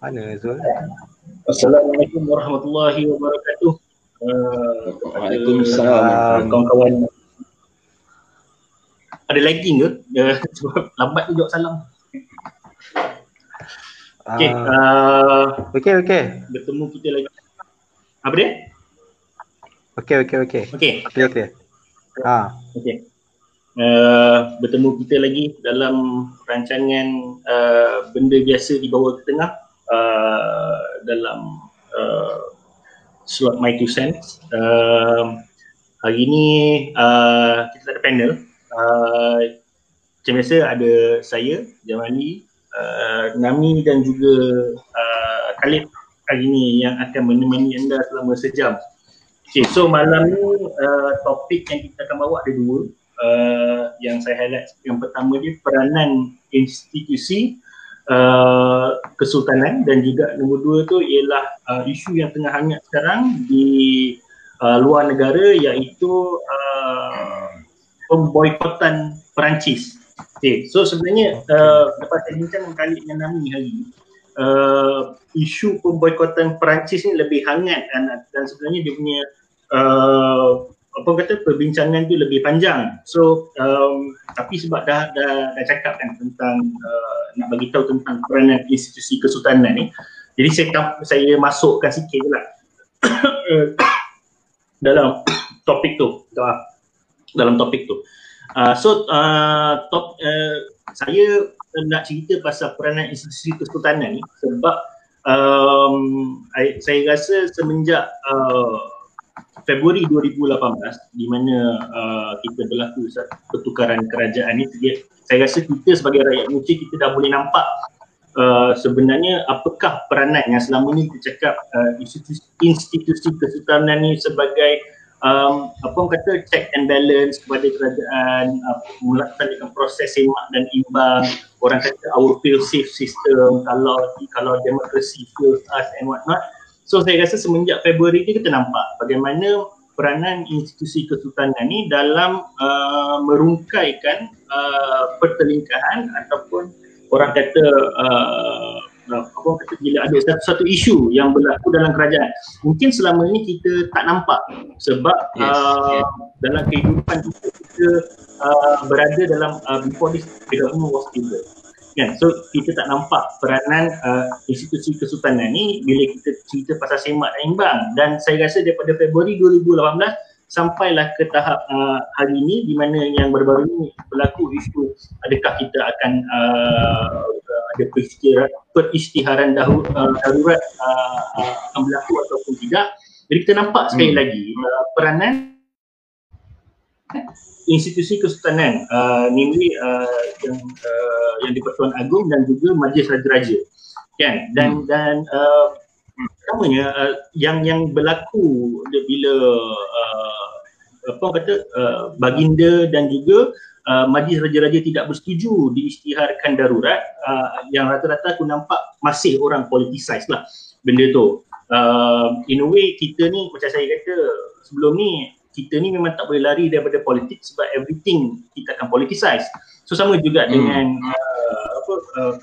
Mana Zul? Assalamualaikum warahmatullahi wabarakatuh. Waalaikumsalam. Kawan-kawan. Ada lagging ke? Sebab lambat tu jawab salam. Okay. Okay. Bertemu kita lagi. Apa dia? Okay. Okay. Bertemu kita lagi dalam rancangan benda biasa dibawa ke tengah dalam slot My2Sense. Hari ini kita ada panel. Macam biasa ada saya, Jamali, Nami dan juga Khalid hari ini yang akan menemani anda selama sejam. Okay, so malam ni topik yang kita akan bawa ada dua. Yang saya highlight yang pertama dia peranan institusi kesultanan dan juga nombor dua tu ialah isu yang tengah hangat sekarang di luar negara iaitu pemboikotan Perancis. Okay, so sebenarnya lepas saya bincang kali dengan Nami hari ini, isu pemboikotan Perancis ni lebih hangat dan sebenarnya dia punya perbincangan tu lebih panjang. So tapi sebab dah cakap kan tentang nak bagi tahu tentang peranan institusi kesultanan ni, jadi saya masukkan sikit je lah dalam topik tu, so saya nak cerita pasal peranan institusi kesultanan ni sebab saya rasa semenjak Februari 2018 di mana kita berlaku pertukaran kerajaan ni, saya rasa kita sebagai rakyat Malaysia kita dah boleh nampak sebenarnya apakah peranan yang selama ni kita cakap institusi kesultanan ni sebagai check and balance kepada kerajaan, melaksanakan proses semak dan imbang. Orang kata our feel safe system, kalau demokrasi fails us and what not. So saya rasa semenjak Februari ni kita nampak bagaimana peranan institusi kesultanan ni dalam merungkaikan pertelingkahan ataupun orang kata bila ada satu isu yang berlaku dalam kerajaan. Mungkin selama ni kita tak nampak sebab dalam kehidupan kita berada dalam before this development was stable. Yeah, so kita tak nampak peranan institusi kesultanan ni bila kita cerita pasal semak dan imbang, dan saya rasa daripada Februari 2018 sampailah ke tahap hari ini di mana yang baru-baru ini berlaku isu adakah kita akan ada perisytiharan darurat akan berlaku ataupun tidak. Jadi kita nampak sekali lagi peranan institusi kesultanan namely yang di Pertuan Agong dan juga Majlis Raja-Raja kan, dan namanya yang berlaku bila baginda dan juga Majlis Raja-Raja tidak bersetuju diisytiharkan darurat, yang rata-rata aku nampak masih orang politicize lah benda tu. In a way kita ni macam saya kata sebelum ni, kita ni memang tak boleh lari daripada politik sebab everything kita akan politicize. So sama juga dengan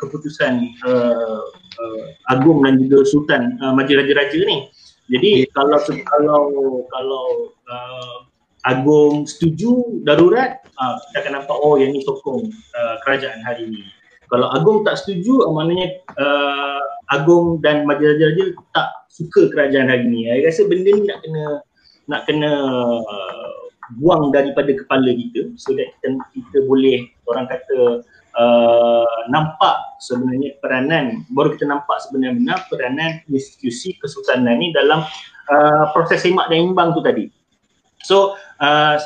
keputusan Agong dan juga Sultan Majlis Raja-Raja ni. Jadi kalau Agong setuju darurat, kita akan nampak oh yang ni sokong kerajaan hari ni. Kalau Agong tak setuju, maknanya Agong dan Majlis Raja-Raja tak suka kerajaan hari ni. Saya rasa benda ni nak kena buang daripada kepala kita so that kita boleh orang kata nampak sebenarnya peranan, baru kita nampak sebenarnya peranan institusi kesultanan ni dalam proses semak dan imbang tu tadi. So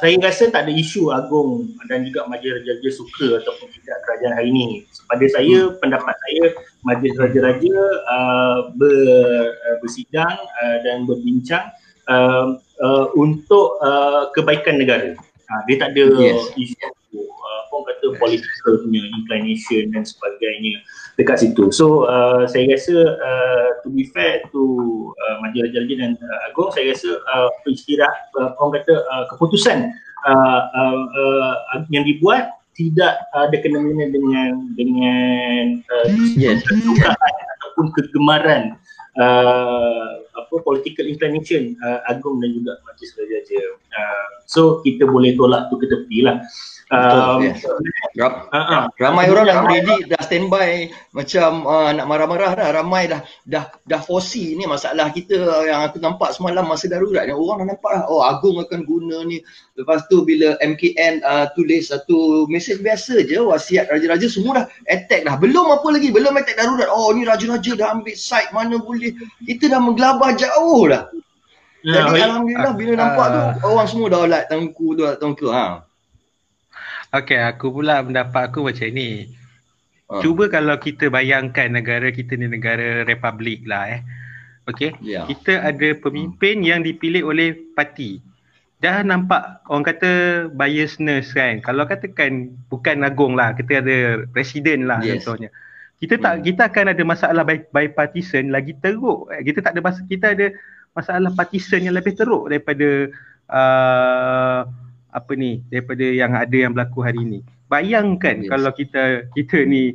saya rasa tak ada isu Agong dan juga Majlis Raja-Raja suka ataupun tidak kerajaan hari ini. Pada saya, pendapat saya, Majlis Raja-Raja bersidang dan berbincang untuk kebaikan negara. Dia tak ada isu political punya inclination dan sebagainya dekat situ. So saya rasa to be fair to Majlis Raja-Raja dan Agong, saya rasa keputusan yang dibuat tidak ada kena-mena dengan ataupun kegemaran political inclination Agong dan juga Majlis Raja-Raja. So kita boleh tolak tu ke tepi lah. Ramai orang dah ready, dah standby macam nak marah-marah dah. Ramai dah foresee ni masalah kita yang aku nampak semalam masa darurat ni. Orang dah nampak oh Agong akan guna ni. Lepas tu bila MKN tulis satu mesej biasa je, wasiat raja-raja, semua dah attack dah. Belum apa lagi, belum attack darurat. Oh ni raja-raja dah ambil side, mana boleh. Kita dah menggelabah jauh dah. Jadi alhamdulillah bila nampak tu orang semua dah like tengku tu, tengku ha. Okey, aku pula pendapat aku macam ni. Cuba kalau kita bayangkan negara kita ni negara republik lah Okey, kita ada pemimpin yang dipilih oleh parti. Dah nampak orang kata biasness kan. Kalau katakan bukan Agong lah, kita ada presiden lah contohnya. Kita tak kita akan ada masalah bipartisan lagi teruk. Kita tak ada kita ada masalah partisan yang lebih teruk daripada apa ni, daripada yang ada yang berlaku hari ini. Bayangkan kalau kita ni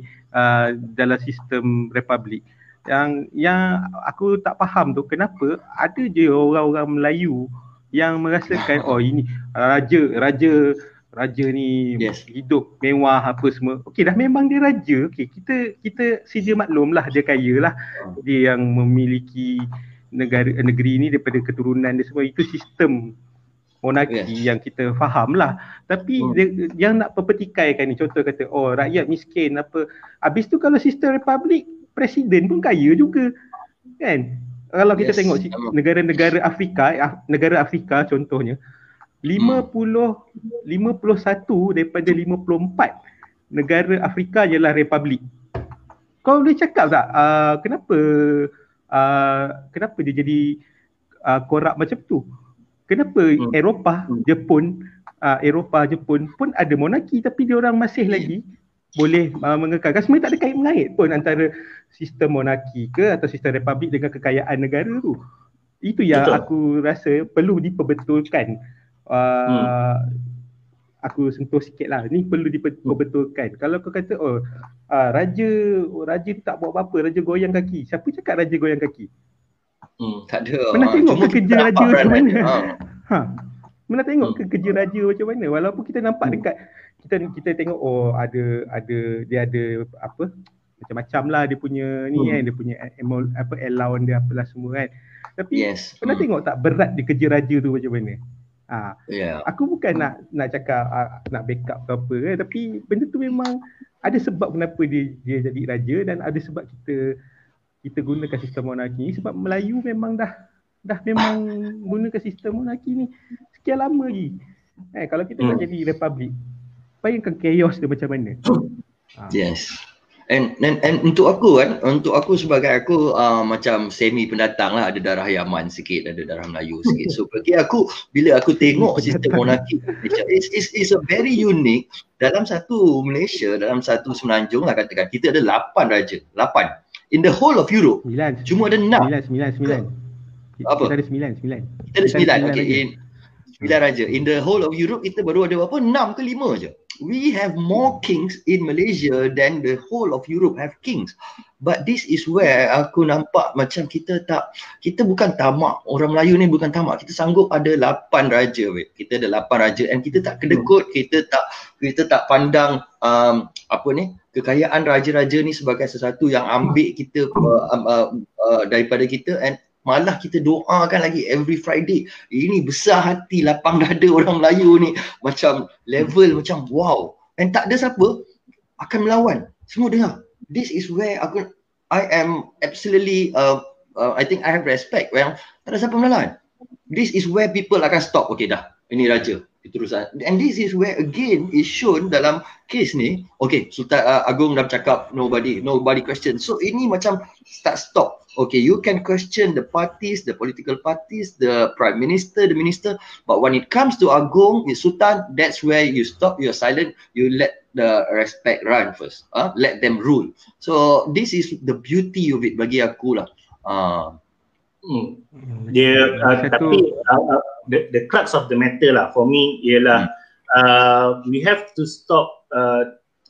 dalam sistem republik. Yang aku tak faham tu kenapa ada je orang-orang Melayu yang merasakan oh ini raja ni hidup mewah apa semua. Okey, dah memang dia raja. Okey, kita sedia maklumlah dia kaya lah. Dia yang memiliki negeri ni daripada keturunan dia semua. Itu sistem monarki yang kita faham lah. Tapi yang nak perpetikaikan ni, contoh kata oh rakyat miskin apa. Habis tu kalau sistem republik, presiden pun kaya juga kan. Kalau kita tengok negara-negara Afrika, negara Afrika contohnya 51 daripada 54 negara Afrika ialah republik. Kau boleh cakap tak kenapa dia jadi korup macam tu? Kenapa Eropah, Jepun, Eropah, Jepun pun ada monarki tapi dia orang masih lagi boleh mengekalkan. Sebenarnya tak ada kait-mengait pun antara sistem monarki ke atau sistem republik dengan kekayaan negara tu. Itu yang aku rasa perlu diperbetulkan. Aku sentuh sikit lah. Ni perlu diperbetulkan. Kalau kau kata oh raja tak buat apa-apa, raja goyang kaki. Siapa cakap raja goyang kaki? Tak ada. Pernah tengok ke kerja raja macam mana? Pernah tengok ke kerja raja macam mana? Walaupun kita nampak dekat kita tengok oh dia ada apa macam-macam lah dia punya ni kan, dia punya apa allowance dia apalah semua kan. Tapi pernah tengok tak berat dia kerja raja tu macam mana? Aku bukan nak cakap nak backup ke apa kan, tapi benda tu memang ada sebab kenapa dia jadi raja dan ada sebab kita gunakan sistem monarki ni. Sebab Melayu memang dah memang gunakan sistem monarki ni sekian lama lagi. Kalau kita nak jadi republik, bayangkan chaos dia macam mana. And untuk aku sebagai aku macam semi pendatang lah, ada darah Yaman sikit, ada darah Melayu sikit. So bagi aku bila aku tengok sistem monarki Malaysia, it's a very unique dalam satu Malaysia, dalam satu semenanjung lah katakan. Kita ada 8 raja, 8. In the whole of Europe, 9. Cuma ada 6. 9. Apa? Kita ada 9. Kita ada 9. Okay, 9 raja. In the whole of Europe, kita baru ada berapa? 6 ke 5 je. We have more kings in Malaysia than the whole of Europe have kings. But this is where aku nampak macam kita bukan tamak. Orang Melayu ni bukan tamak. Kita sanggup ada 8 raja. Kita ada 8 raja and kita tak kedekut. Kita tak pandang apa ni, kekayaan raja-raja ni sebagai sesuatu yang ambil kita daripada kita, and malah kita doakan lagi every Friday. Ini besar hati, lapang dada orang Melayu ni, macam level macam wow, and tak ada siapa akan melawan. Semua dengar. This is where I am absolutely I think I have respect. Well, tak ada siapa melawan. This is where people akan stop. Okay dah, ini raja. Terusan. And this is where again is shown dalam kes ni. Okay, Sultan Agong dah cakap nobody question. So ini macam tak stop. Okay, you can question the parties, the political parties, the prime minister, the minister, but when it comes to Agong, Sultan, that's where you stop, you're silent, you let the respect run first. Let them rule. So this is the beauty of it bagi aku lah. Dia tapi the crux of the matter lah for me ialah we have to stop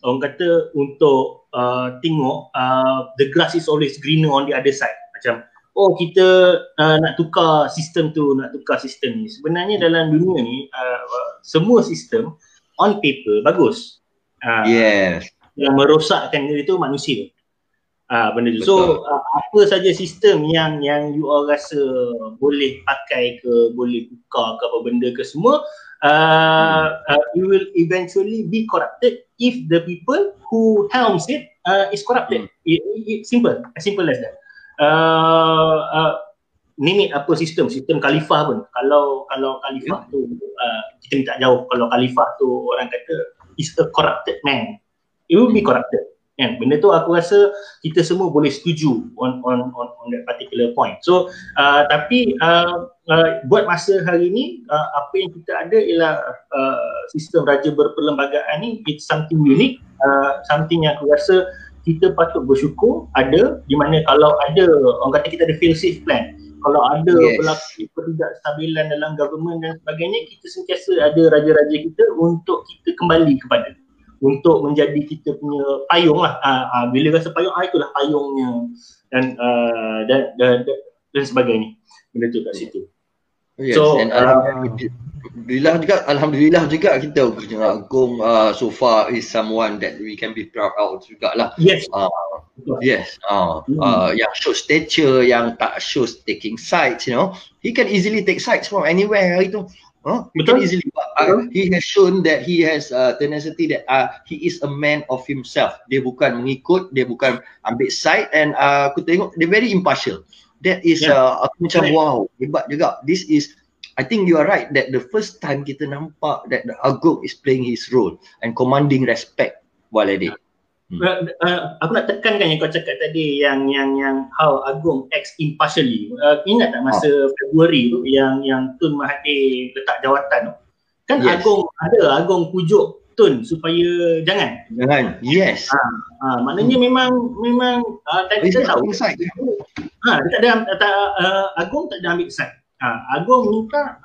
orang kata untuk tengok the grass is always greener on the other side. Macam oh kita nak tukar sistem tu, nak tukar sistem ni. Sebenarnya dalam dunia ni semua sistem on paper bagus. Yes. Yang merosakkan diri tu manusia. Benda tu. So apa saja sistem yang you all rasa boleh pakai ke, boleh tukar ke apa benda ke semua, you will eventually be corrupted if the people who helms it is corrupted. It's simple. As simple as that. Name it apa sistem khalifah pun, kalau khalifah tu kita minta jauh, kalau khalifah tu orang kata is a corrupted man, it will be corrupted, kan? Benda tu aku rasa kita semua boleh setuju on that particular point. So tapi buat masa hari ni apa yang kita ada ialah sistem raja berperlembagaan ni, it's something unique, something yang aku rasa kita patut bersyukur ada, di mana kalau ada orang kata kita ada fail safe plan, kalau ada berlaku ketidakstabilan dalam government dan sebagainya, kita sentiasa ada raja-raja kita untuk kita kembali kepada, untuk menjadi kita punya payung lah. Bila rasa payung, itulah payungnya dan sebagainya, benda tu kat situ. Yes, so Alhamdulillah juga kita Agong so far is someone that we can be proud of jugalah. Yes. Yang show stature, yang tak show taking sides, you know. He can easily take sides from anywhere itu. He can easily, he has shown that he has tenacity, that he is a man of himself. Dia bukan mengikut, dia bukan ambil side, and aku tengok dia very impartial. That is aku macam wow, hebat juga. This is, I think you are right, that the first time kita nampak that Agong is playing his role and commanding respect while at it. Aku nak tekankan yang kau cakap tadi, yang how Agong acts impartially. Ingat tak masa Februari tu yang Tun Mahathir letak jawatan tu? Kan Agong pujuk Tun supaya jangan. Yes. Maknanya memang dia tahu side. Agong tak ada ambil side. Agong minta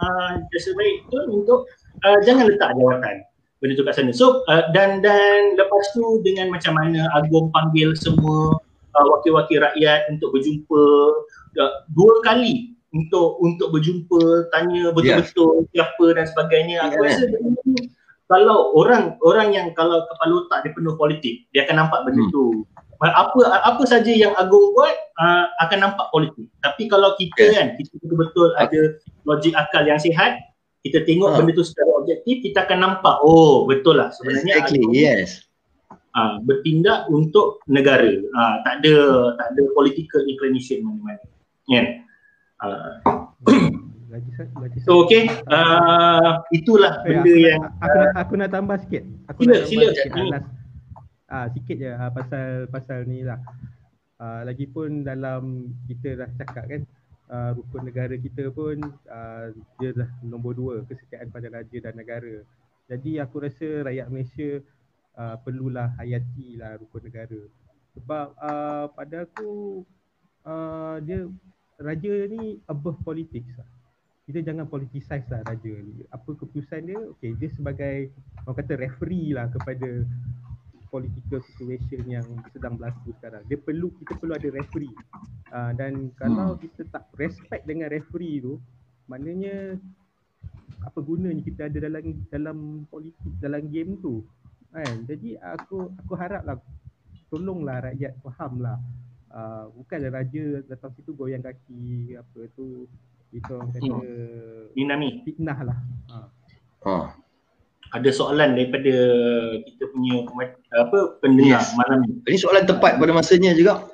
sebaik Tun untuk jangan letak jawatan. Benda tu kat sana. So dan lepas tu dengan macam mana Agong panggil semua wakil-wakil rakyat untuk berjumpa 2 kali untuk berjumpa, tanya betul-betul siapa dan sebagainya. Aku rasa kalau orang yang kalau kepala otak dia penuh politik, dia akan nampak benda tu. Apa saja yang Agong buat akan nampak politik. Tapi kalau kita kita betul-betul ada logik akal yang sihat, kita tengok benda tu secara objektif, kita akan nampak oh betul lah sebenarnya Agong bertindak untuk negara, tak ada political inclination mana-mana, kan? So okay, itulah benda yang aku nak tambah sikit. Sikit je pasal ni lah. Lagipun dalam kita dah cakap kan, rukun negara kita pun dia dah nombor 2, kesetiaan pada raja dan negara. Jadi aku rasa rakyat Malaysia perlulah hayati lah rukun negara. Sebab pada aku dia raja ni above politics lah. Kita jangan politicize lah raja ni. Apa keputusan dia, dia sebagai orang kata referee lah kepada political situation yang sedang berlaku sekarang. Kita perlu ada referee. Dan kalau kita tak respect dengan referee tu, maknanya apa gunanya kita ada dalam politik, dalam game tu, kan? Jadi aku haraplah, tolonglah rakyat fahamlah. Bukanlah raja datang situ goyang kaki apa tu, itu kata fitnah lah. Ada soalan daripada kita punya pendengar malam ni. Ini soalan tepat pada masanya juga.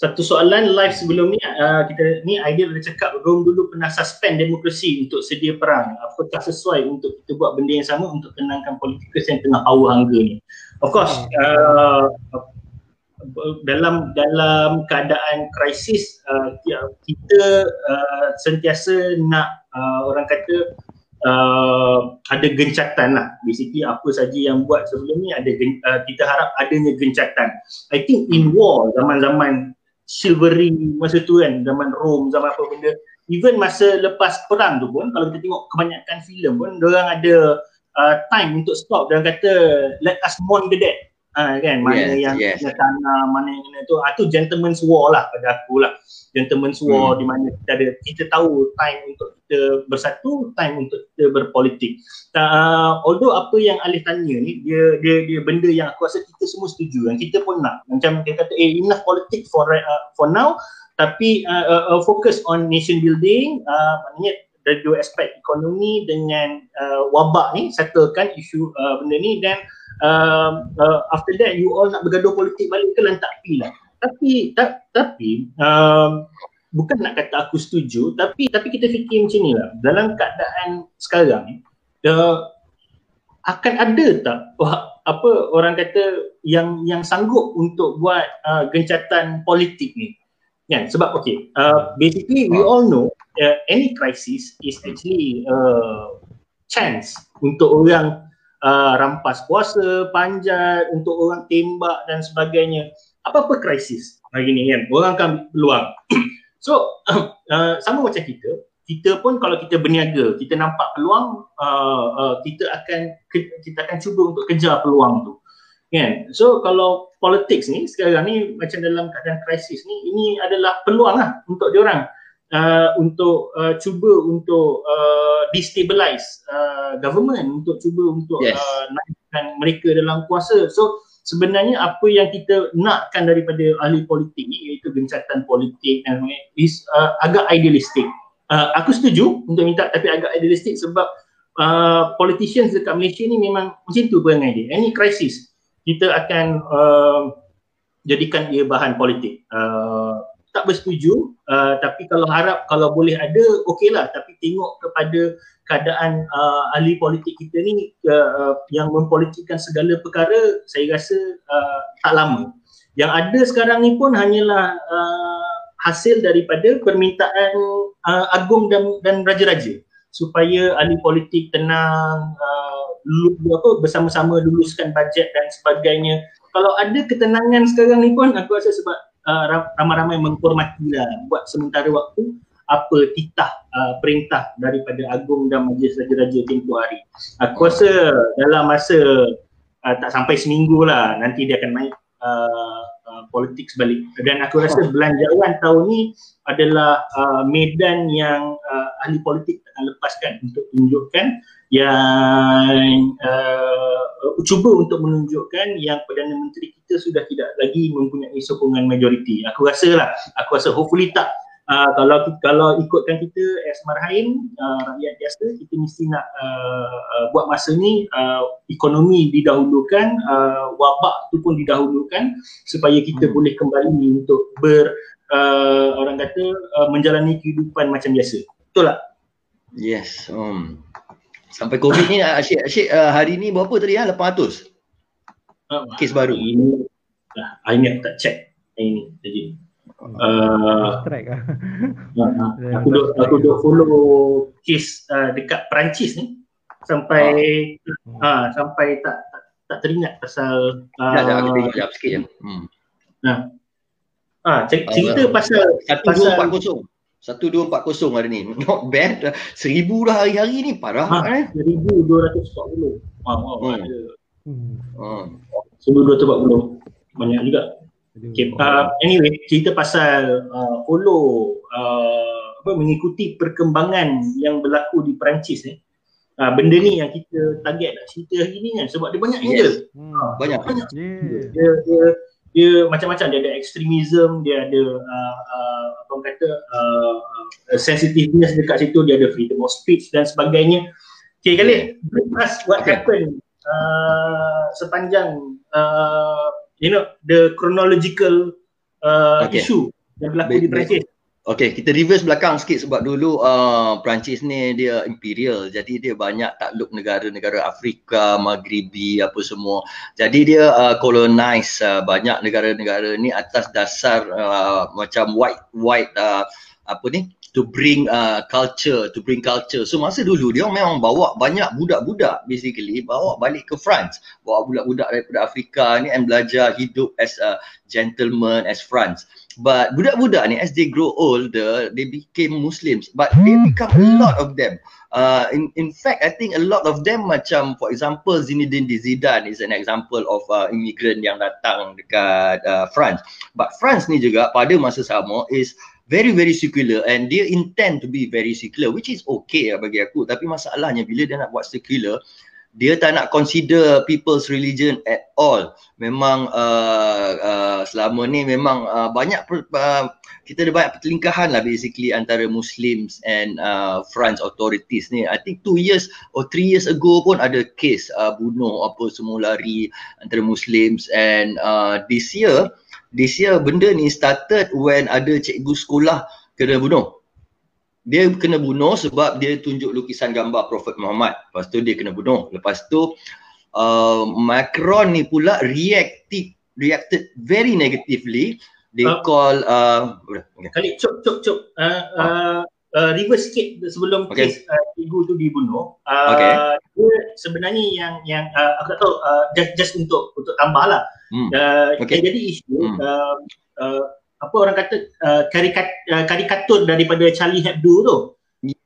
Satu soalan live sebelum ni, kita ni idea dah cakap Rome dulu pernah suspend demokrasi untuk sedia perang. Apakah sesuai untuk kita buat benda yang sama untuk tenangkan politikus yang tengah hawa hangga ni? Of course, dalam keadaan krisis kita sentiasa nak orang kata ada gencatan lah. Basically apa saja yang buat sebelum ni ada kita harap adanya gencatan. I think in war zaman-zaman chivalry masa tu kan, zaman Rome, zaman apa benda, even masa lepas perang tu pun kalau kita tengok kebanyakan filem pun, diorang ada time untuk stop. Dia kata let us mourn the dead. Kan, mana yes, yang yes. kena tanah, mana yang kena tu, tu gentleman's war lah pada aku lah. Gentleman's war di mana kita ada, kita tahu time untuk kita bersatu, time untuk kita berpolitik. Although apa yang Alif tanya ni, dia benda yang aku rasa kita semua setuju, yang kita pun nak. Macam dia kata enough politics for now, tapi focus on nation building, maknanya dari dua aspek ekonomi dengan wabak ni, settlekan isu benda ni, dan after that you all nak bergaduh politik balik ke lantak pi lah. Tapi bukan nak kata aku setuju, tapi kita fikir macam ni lah. Dalam keadaan sekarang ni, akan ada tak apa orang kata yang sanggup untuk buat gencatan politik ni? Kan, sebab okey, basically we all know any crisis is actually chance untuk orang rampas kuasa, panjat, untuk orang tembak dan sebagainya. Apa-apa krisis hari ni kan, orang akan peluang. So sama macam kita pun kalau kita berniaga, kita nampak peluang, kita akan cuba untuk kejar peluang tu. Kan? So kalau politics ni sekarang ni macam dalam keadaan krisis ni, ini adalah peluang lah untuk diorang untuk cuba untuk destabilize government, untuk cuba untuk naikkan mereka dalam kuasa. So sebenarnya apa yang kita nakkan daripada ahli politik ni, iaitu gencatan politik, is agak idealistik. Aku setuju untuk minta, tapi agak idealistik sebab politicians dekat Malaysia ni memang macam tu perangai dia. Any crisis kita akan jadikan ia bahan politik. Tak bersetuju, tapi kalau harap kalau boleh ada, okey lah. Tapi tengok kepada keadaan ahli politik kita ni yang mempolitikkan segala perkara, saya rasa tak lama. Yang ada sekarang ni pun hanyalah hasil daripada permintaan Agong dan Raja-Raja supaya ahli politik tenang, bersama-sama luluskan bajet dan sebagainya. Kalau ada ketenangan sekarang ni pun, aku rasa sebab ramai-ramai menghormatilah buat sementara waktu apa titah perintah daripada Agong dan Majlis Raja-Raja tempoh hari. Aku rasa dalam masa tak sampai seminggu lah, nanti dia akan naik politik balik. Dan aku rasa belanjawan tahun ni adalah medan yang ahli politik akan lepaskan untuk tunjukkan yang cuba untuk menunjukkan yang Perdana Menteri kita sudah tidak lagi mempunyai sokongan majoriti. Aku rasa hopefully tak. Kalau ikutkan kita as marhain, rakyat biasa, kita mesti nak buat masa ni ekonomi didahulukan, wabak tu pun didahulukan supaya kita boleh kembali untuk orang kata menjalani kehidupan macam biasa. Betul tak? Yes. Sampai COVID ni asyik hari ni berapa tadi 800 kes baru. Ini aku tak check hari ni tadi. Aku duk follow kes dekat Perancis ni sampai tak teringat pasal jap sikit je. Cerita pasal 1240. 1240 hari ni. Not bad. 1000 dah hari-hari ni. Parah. 1240. Wow. 1240. Banyak juga. Okay. Anyway, cerita pasal follow mengikuti perkembangan yang berlaku di Perancis ni. Benda ni yang kita target nak cerita hari ni kan, sebab dia banyak angle. Banyak. Dia macam-macam, dia ada ekstremism, dia ada sensitiveness dekat situ, dia ada freedom of speech dan sebagainya. Okay Khalid, that's what happened sepanjang the chronological issue yang berlaku di Perancis. Okay, kita reverse belakang sikit sebab dulu Perancis ni dia imperial, jadi dia banyak takluk negara-negara Afrika, Maghribi apa semua. Jadi dia colonize banyak negara-negara ni atas dasar macam white to bring culture, to bring culture. So masa dulu dia memang bawa banyak budak-budak, basically bawa balik ke France, bawa budak-budak daripada Afrika ni and belajar hidup as a gentleman, as France. But budak-budak ni as they grow older, they became Muslims. But they become a lot of them. In fact, I think a lot of them macam, for example, Zinedine Zidane is an example of immigrant yang datang dekat France. But France ni juga pada masa sama is very, very secular, and dia intend to be very secular, which is okay bagi aku. Tapi masalahnya bila dia nak buat secular, dia tak nak consider people's religion at all. Memang selama ni memang banyak kita ada banyak pertelingkahan lah basically antara Muslims and France authorities ni. I think 2 years or 3 years ago pun ada kes bunuh apa semua lari antara Muslims, and this year benda ni started when ada cikgu sekolah kena bunuh. Dia kena bunuh sebab dia tunjuk lukisan gambar Prophet Muhammad. Lepas tu dia kena bunuh. Lepas tu Macron ni pula reacted very negatively. They call Khalid, cop. Reverse sikit sebelum kes cikgu tu dibunuh. Dia sebenarnya yang aku tak tahu, just untuk tambahlah. Jadi isu apa orang kata karikatur daripada Charlie Hebdo tu,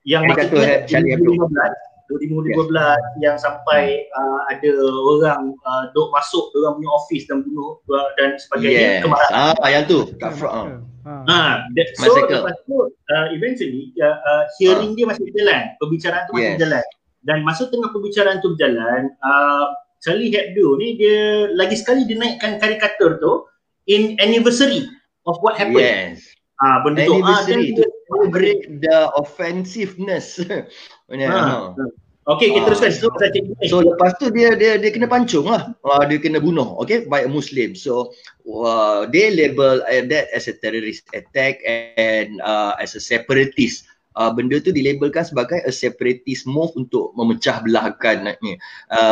yang maksudnya 2015 yang sampai ada orang dok masuk orang punya office dan bunuh dan sebagainya. Yang tu kat front. So lepas tu eventually hearing dia masih berjalan, perbicaraan tu masih berjalan, dan masa tengah perbicaraan tu berjalan, Charlie Hebdo ni dia lagi sekali dia naikkan karikatur tu in anniversary of what happened. Benda tu to break the offensiveness. Okay, kita teruskan. So lepas tu dia kena pancung lah. Dia kena bunuh, okay, by a Muslim. So they label that as a terrorist attack and as a separatist. Benda tu dilabelkan sebagai a separatist move untuk memecah belahkan ni.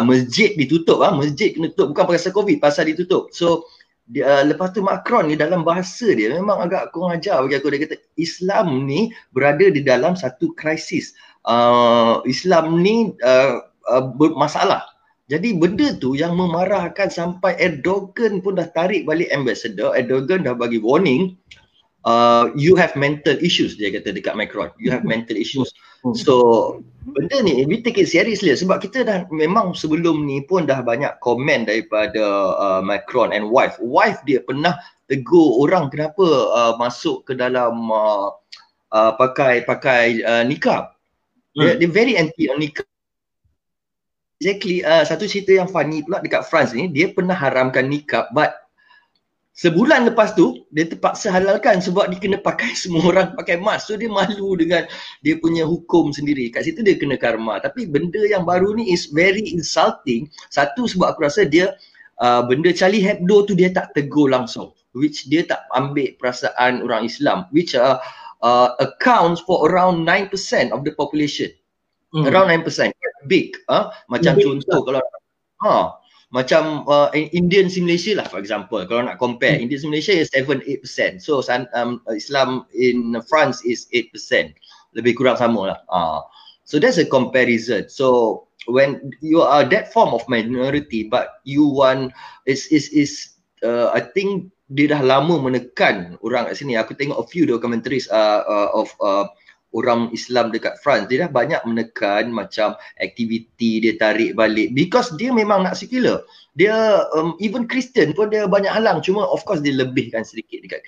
Masjid ditutup, masjid kena tutup, bukan pasal COVID, pasal ditutup. So lepas tu Macron ni dalam bahasa dia memang agak kurang ajar bagi aku. Dia kata Islam ni berada di dalam satu krisis. Islam ni bermasalah. Jadi benda tu yang memarahkan sampai Erdogan pun dah tarik balik ambassador. Erdogan dah bagi warning, you have mental issues, dia kata dekat Macron. You have mental issues. So benda ni we take it seriously sebab kita dah memang sebelum ni pun dah banyak komen daripada Macron and wife dia pernah tegur orang kenapa masuk ke dalam pakai nikab. Dia very anti nikab. Exactly. Satu cerita yang funny pula dekat France ni, dia pernah haramkan nikab but sebulan lepas tu dia terpaksa halalkan sebab dia kena pakai, semua orang pakai mask. So dia malu dengan dia punya hukum sendiri. Kat situ dia kena karma. Tapi benda yang baru ni is very insulting. Satu sebab aku rasa dia benda Charlie Hebdo tu dia tak tegur langsung, which dia tak ambil perasaan orang Islam, which accounts for around 9% of the population. Around 9%. Big. Macam contoh kalau macam Indian Malaysia lah, for example, kalau nak compare Indian Malaysia is 7-8%. So Islam in France is 8%, lebih kurang sama lah. So that's a comparison. So when you are that form of minority but you want is I think dia dah lama menekan orang kat sini. Aku tengok a few documentaries of orang Islam dekat France, dia dah banyak menekan macam aktiviti dia tarik balik because dia memang nak sekular. Dia even Kristen pun dia banyak halang, cuma of course dia lebihkan sedikit dekat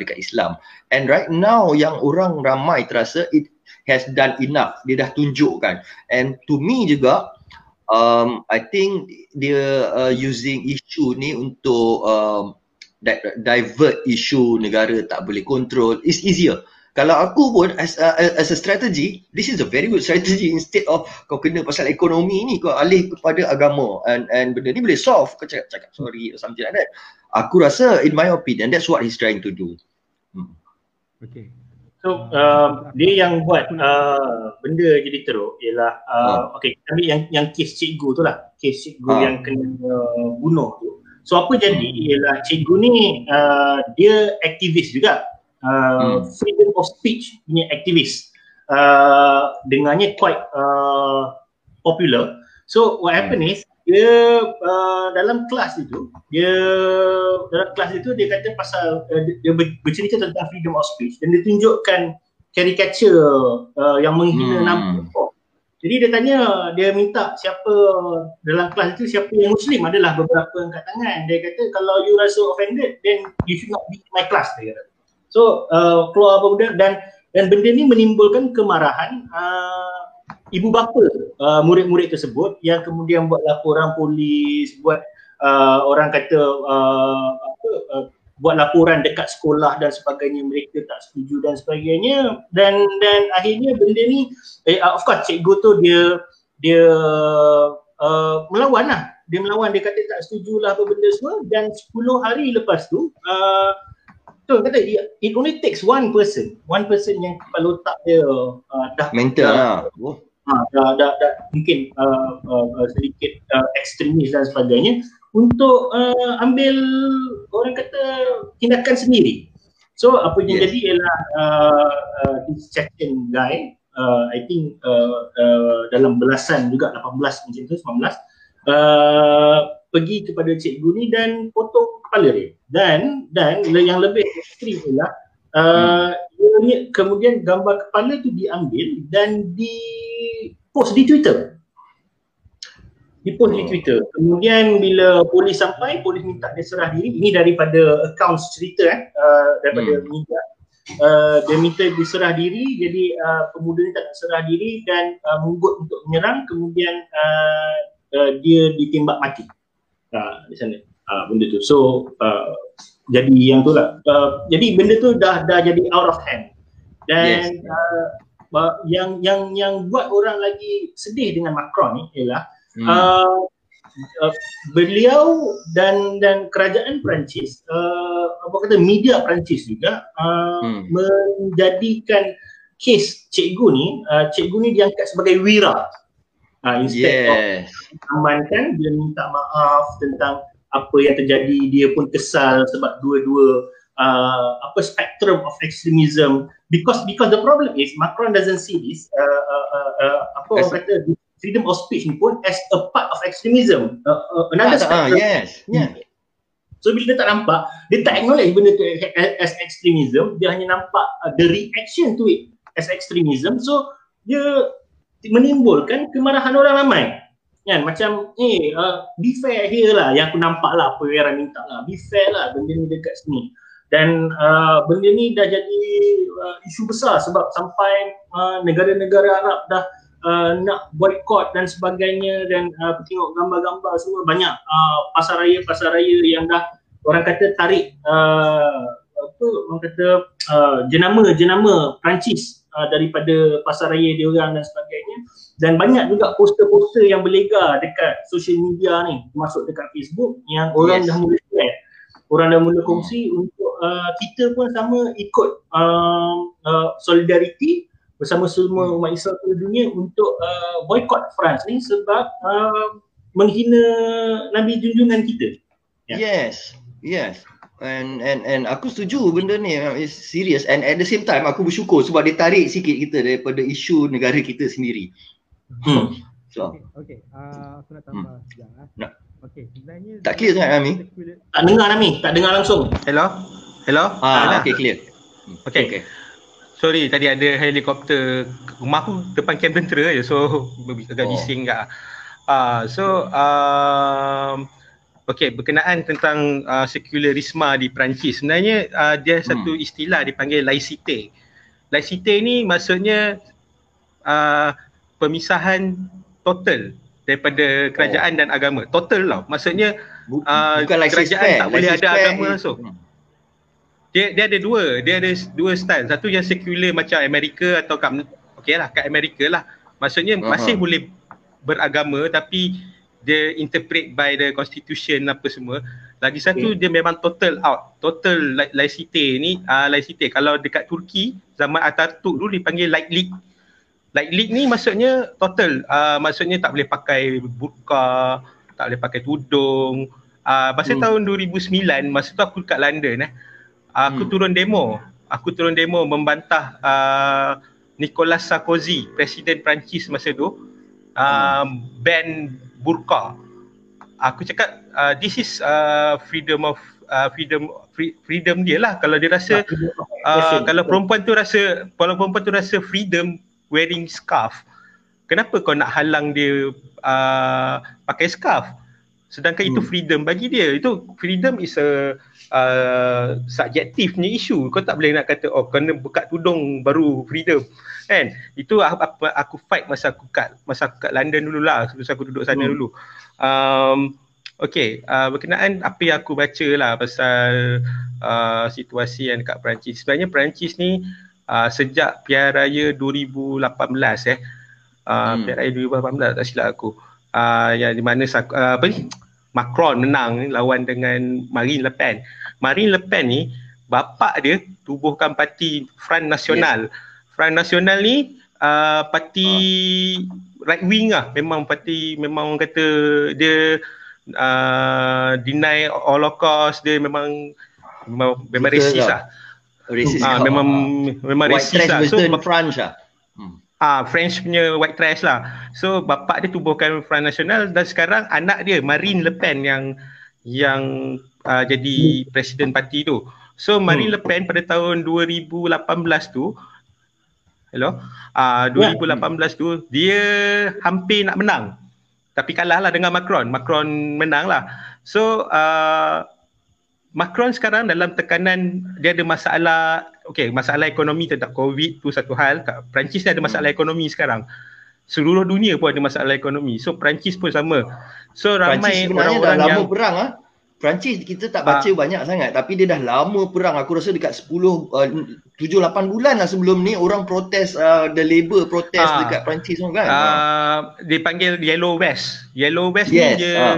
dekat Islam. And right now yang orang ramai terasa it has done enough, dia dah tunjukkan. And to me juga I think dia using issue ni untuk divert issue negara tak boleh control. It's easier. Kalau aku pun as a strategy, this is a very good strategy. Instead of kau kena pasal ekonomi ni, kau alih kepada agama, and benda ni boleh solve. Kau cakap sorry or something like that. Aku rasa in my opinion that's what he's trying to do. Okay. So dia yang buat benda jadi teruk ialah okay, ambil yang kes cikgu tu lah, kes cikgu yang kena bunuh tu. So apa jadi ialah cikgu ni dia aktivis juga. Freedom of speech punya aktivis, dengarnya quite popular. So what happen is dia dalam kelas itu dia kata pasal dia bercerita tentang freedom of speech dan dia tunjukkan karikatur yang menghina nama Jadi dia tanya, dia minta siapa dalam kelas itu siapa yang Muslim, adalah beberapa angkat tangan. Dia kata kalau you rasa offended then you should not be in my class, dia kata. So keluar budak dan benda ni menimbulkan kemarahan ibu bapa murid-murid tersebut yang kemudian buat laporan polis, buat orang kata buat laporan dekat sekolah dan sebagainya, mereka tak setuju dan sebagainya, dan akhirnya benda ni of course cikgu tu dia melawanlah, dia melawan, dia kata tak setujulah apa benda semua. Dan 10 hari lepas tu tu kata it only takes one person yang kepala otak dia dah mental dah mungkin sedikit ekstremis dan sebagainya untuk ambil orang kata tindakan sendiri. So apa yang jadi ialah this Chechen guy, I think dalam belasan juga, 18 macam tu, 19, pergi kepada cikgu ni dan potong kepala dia. Dan yang lebih ekstrim ialah kemudian gambar kepala tu diambil dan di-post di Twitter. Di Twitter. Kemudian bila polis sampai, polis minta dia serah diri. Ini daripada account cerita daripada media. Dia minta dia serah diri. Jadi pemuda ni tak serah diri dan menggut untuk menyerang. Kemudian dia ditembak mati di sana. Benda tu. So jadi yang tu lah. Jadi benda tu dah jadi out of hand. Dan yang buat orang lagi sedih dengan Macron ni ialah beliau dan kerajaan Perancis, apa kata media Perancis juga menjadikan kes cikgu ni diangkat sebagai wira instead of amankan. Dia minta maaf tentang apa yang terjadi, dia pun kesal sebab dua-dua apa spectrum of extremism, because the problem is Macron doesn't see this apa orang kata freedom of speech ni pun as a part of extremism, another spectrum. So bila dia tak nampak, dia tak acknowledge benda tu as extremism, dia hanya nampak the reaction to it as extremism. So dia menimbulkan kemarahan orang ramai kan, macam be fair here lah, yang aku nampak lah apa yang orang minta lah, be fair lah benda ni dekat sini. Dan benda ni dah jadi isu besar sebab sampai negara-negara Arab dah nak boycott dan sebagainya. Dan tengok gambar-gambar semua, banyak pasaraya yang dah orang kata tarik apa orang kata jenama Perancis daripada pasaraya dia orang dan sebagainya. Dan banyak juga poster-poster yang berlegar dekat social media ni, termasuk dekat Facebook, yang orang dah mula share, orang dah mula kongsi untuk kita pun sama ikut solidariti bersama semua umat Islam seluruh dunia untuk boycott France ni sebab menghina Nabi junjungan kita. Yes. And aku setuju benda ni is serious, and at the same time aku bersyukur sebab dia tarik sikit kita daripada isu negara kita sendiri. So okey, aku nak tambah sekejap. Okey, sebenarnya tak clear sangat Nami. Tak dengar Nami, tak dengar langsung. Hello? Okey, clear. Okey. Sorry, tadi ada helikopter. Rumah aku depan kem tentera je, so agak bising tak. Okay, berkenaan tentang sekularisme di Perancis, sebenarnya dia satu istilah dipanggil laïcité. Laïcité ni maksudnya pemisahan total daripada kerajaan dan agama. Total lah, maksudnya bukan kerajaan tak boleh ada agama langsung. Dia ada dua. Dia ada dua style. Satu yang sekular macam Amerika atau kat Amerika lah. Maksudnya masih boleh beragama tapi dia interpret by the constitution apa semua. Lagi satu dia memang total out. Total laïcité ni, laïcité. Kalau dekat Turki zaman Atatürk dulu dipanggil laiklik. Laiklik ni maksudnya total. Maksudnya tak boleh pakai burka, tak boleh pakai tudung. Masa tahun 2009, masa tu aku dekat London aku turun demo membantah Nicolas Sarkozy, Presiden Perancis masa tu, ban burka. Aku cakap this is freedom dia lah. Kalau dia rasa kalau perempuan tu rasa freedom wearing scarf, Kenapa kau nak halang dia pakai scarf? Sedangkan itu freedom bagi dia. Itu freedom is a subjektifnya isu. Kau tak boleh nak kata oh kena buka tudung baru freedom, kan? Itu apa aku fight masa aku kat London dululah, sebelum aku duduk sana dulu. Berkenaan apa yang aku baca lah pasal situasi yang dekat Perancis. Sebenarnya Perancis ni sejak Piala Raya 2018 Piala Raya 2018 tak silap aku, yang di mana Macron menang lawan dengan Marine Le Pen. Marine Le Pen ni bapak dia tubuhkan parti Front National. Front National ni parti right wing lah, memang parti, memang orang kata dia deny Holocaust, dia memang resis lah. Memang resis lah. So French lah. French punya white trash lah. So bapak dia tubuhkan Front National dan sekarang anak dia Marine Le Pen yang jadi presiden parti tu. So Marine Le Pen pada tahun 2018 tu, 2018 tu dia hampir nak menang tapi kalah lah dengan Macron menang lah. So Macron sekarang dalam tekanan, dia ada masalah, masalah ekonomi tentang COVID tu satu hal. Kat Perancis dia ada masalah ekonomi sekarang. Seluruh dunia pun ada masalah ekonomi. So Perancis pun sama. So ramai orang-orang yang lama berang ah. Perancis kita tak baca banyak sangat tapi dia dah lama perang. Aku rasa dekat 7-8 bulan lah sebelum ni orang protes, the labor protes dekat Perancis kan. Dipanggil Yellow Vest. Yellow Vest ni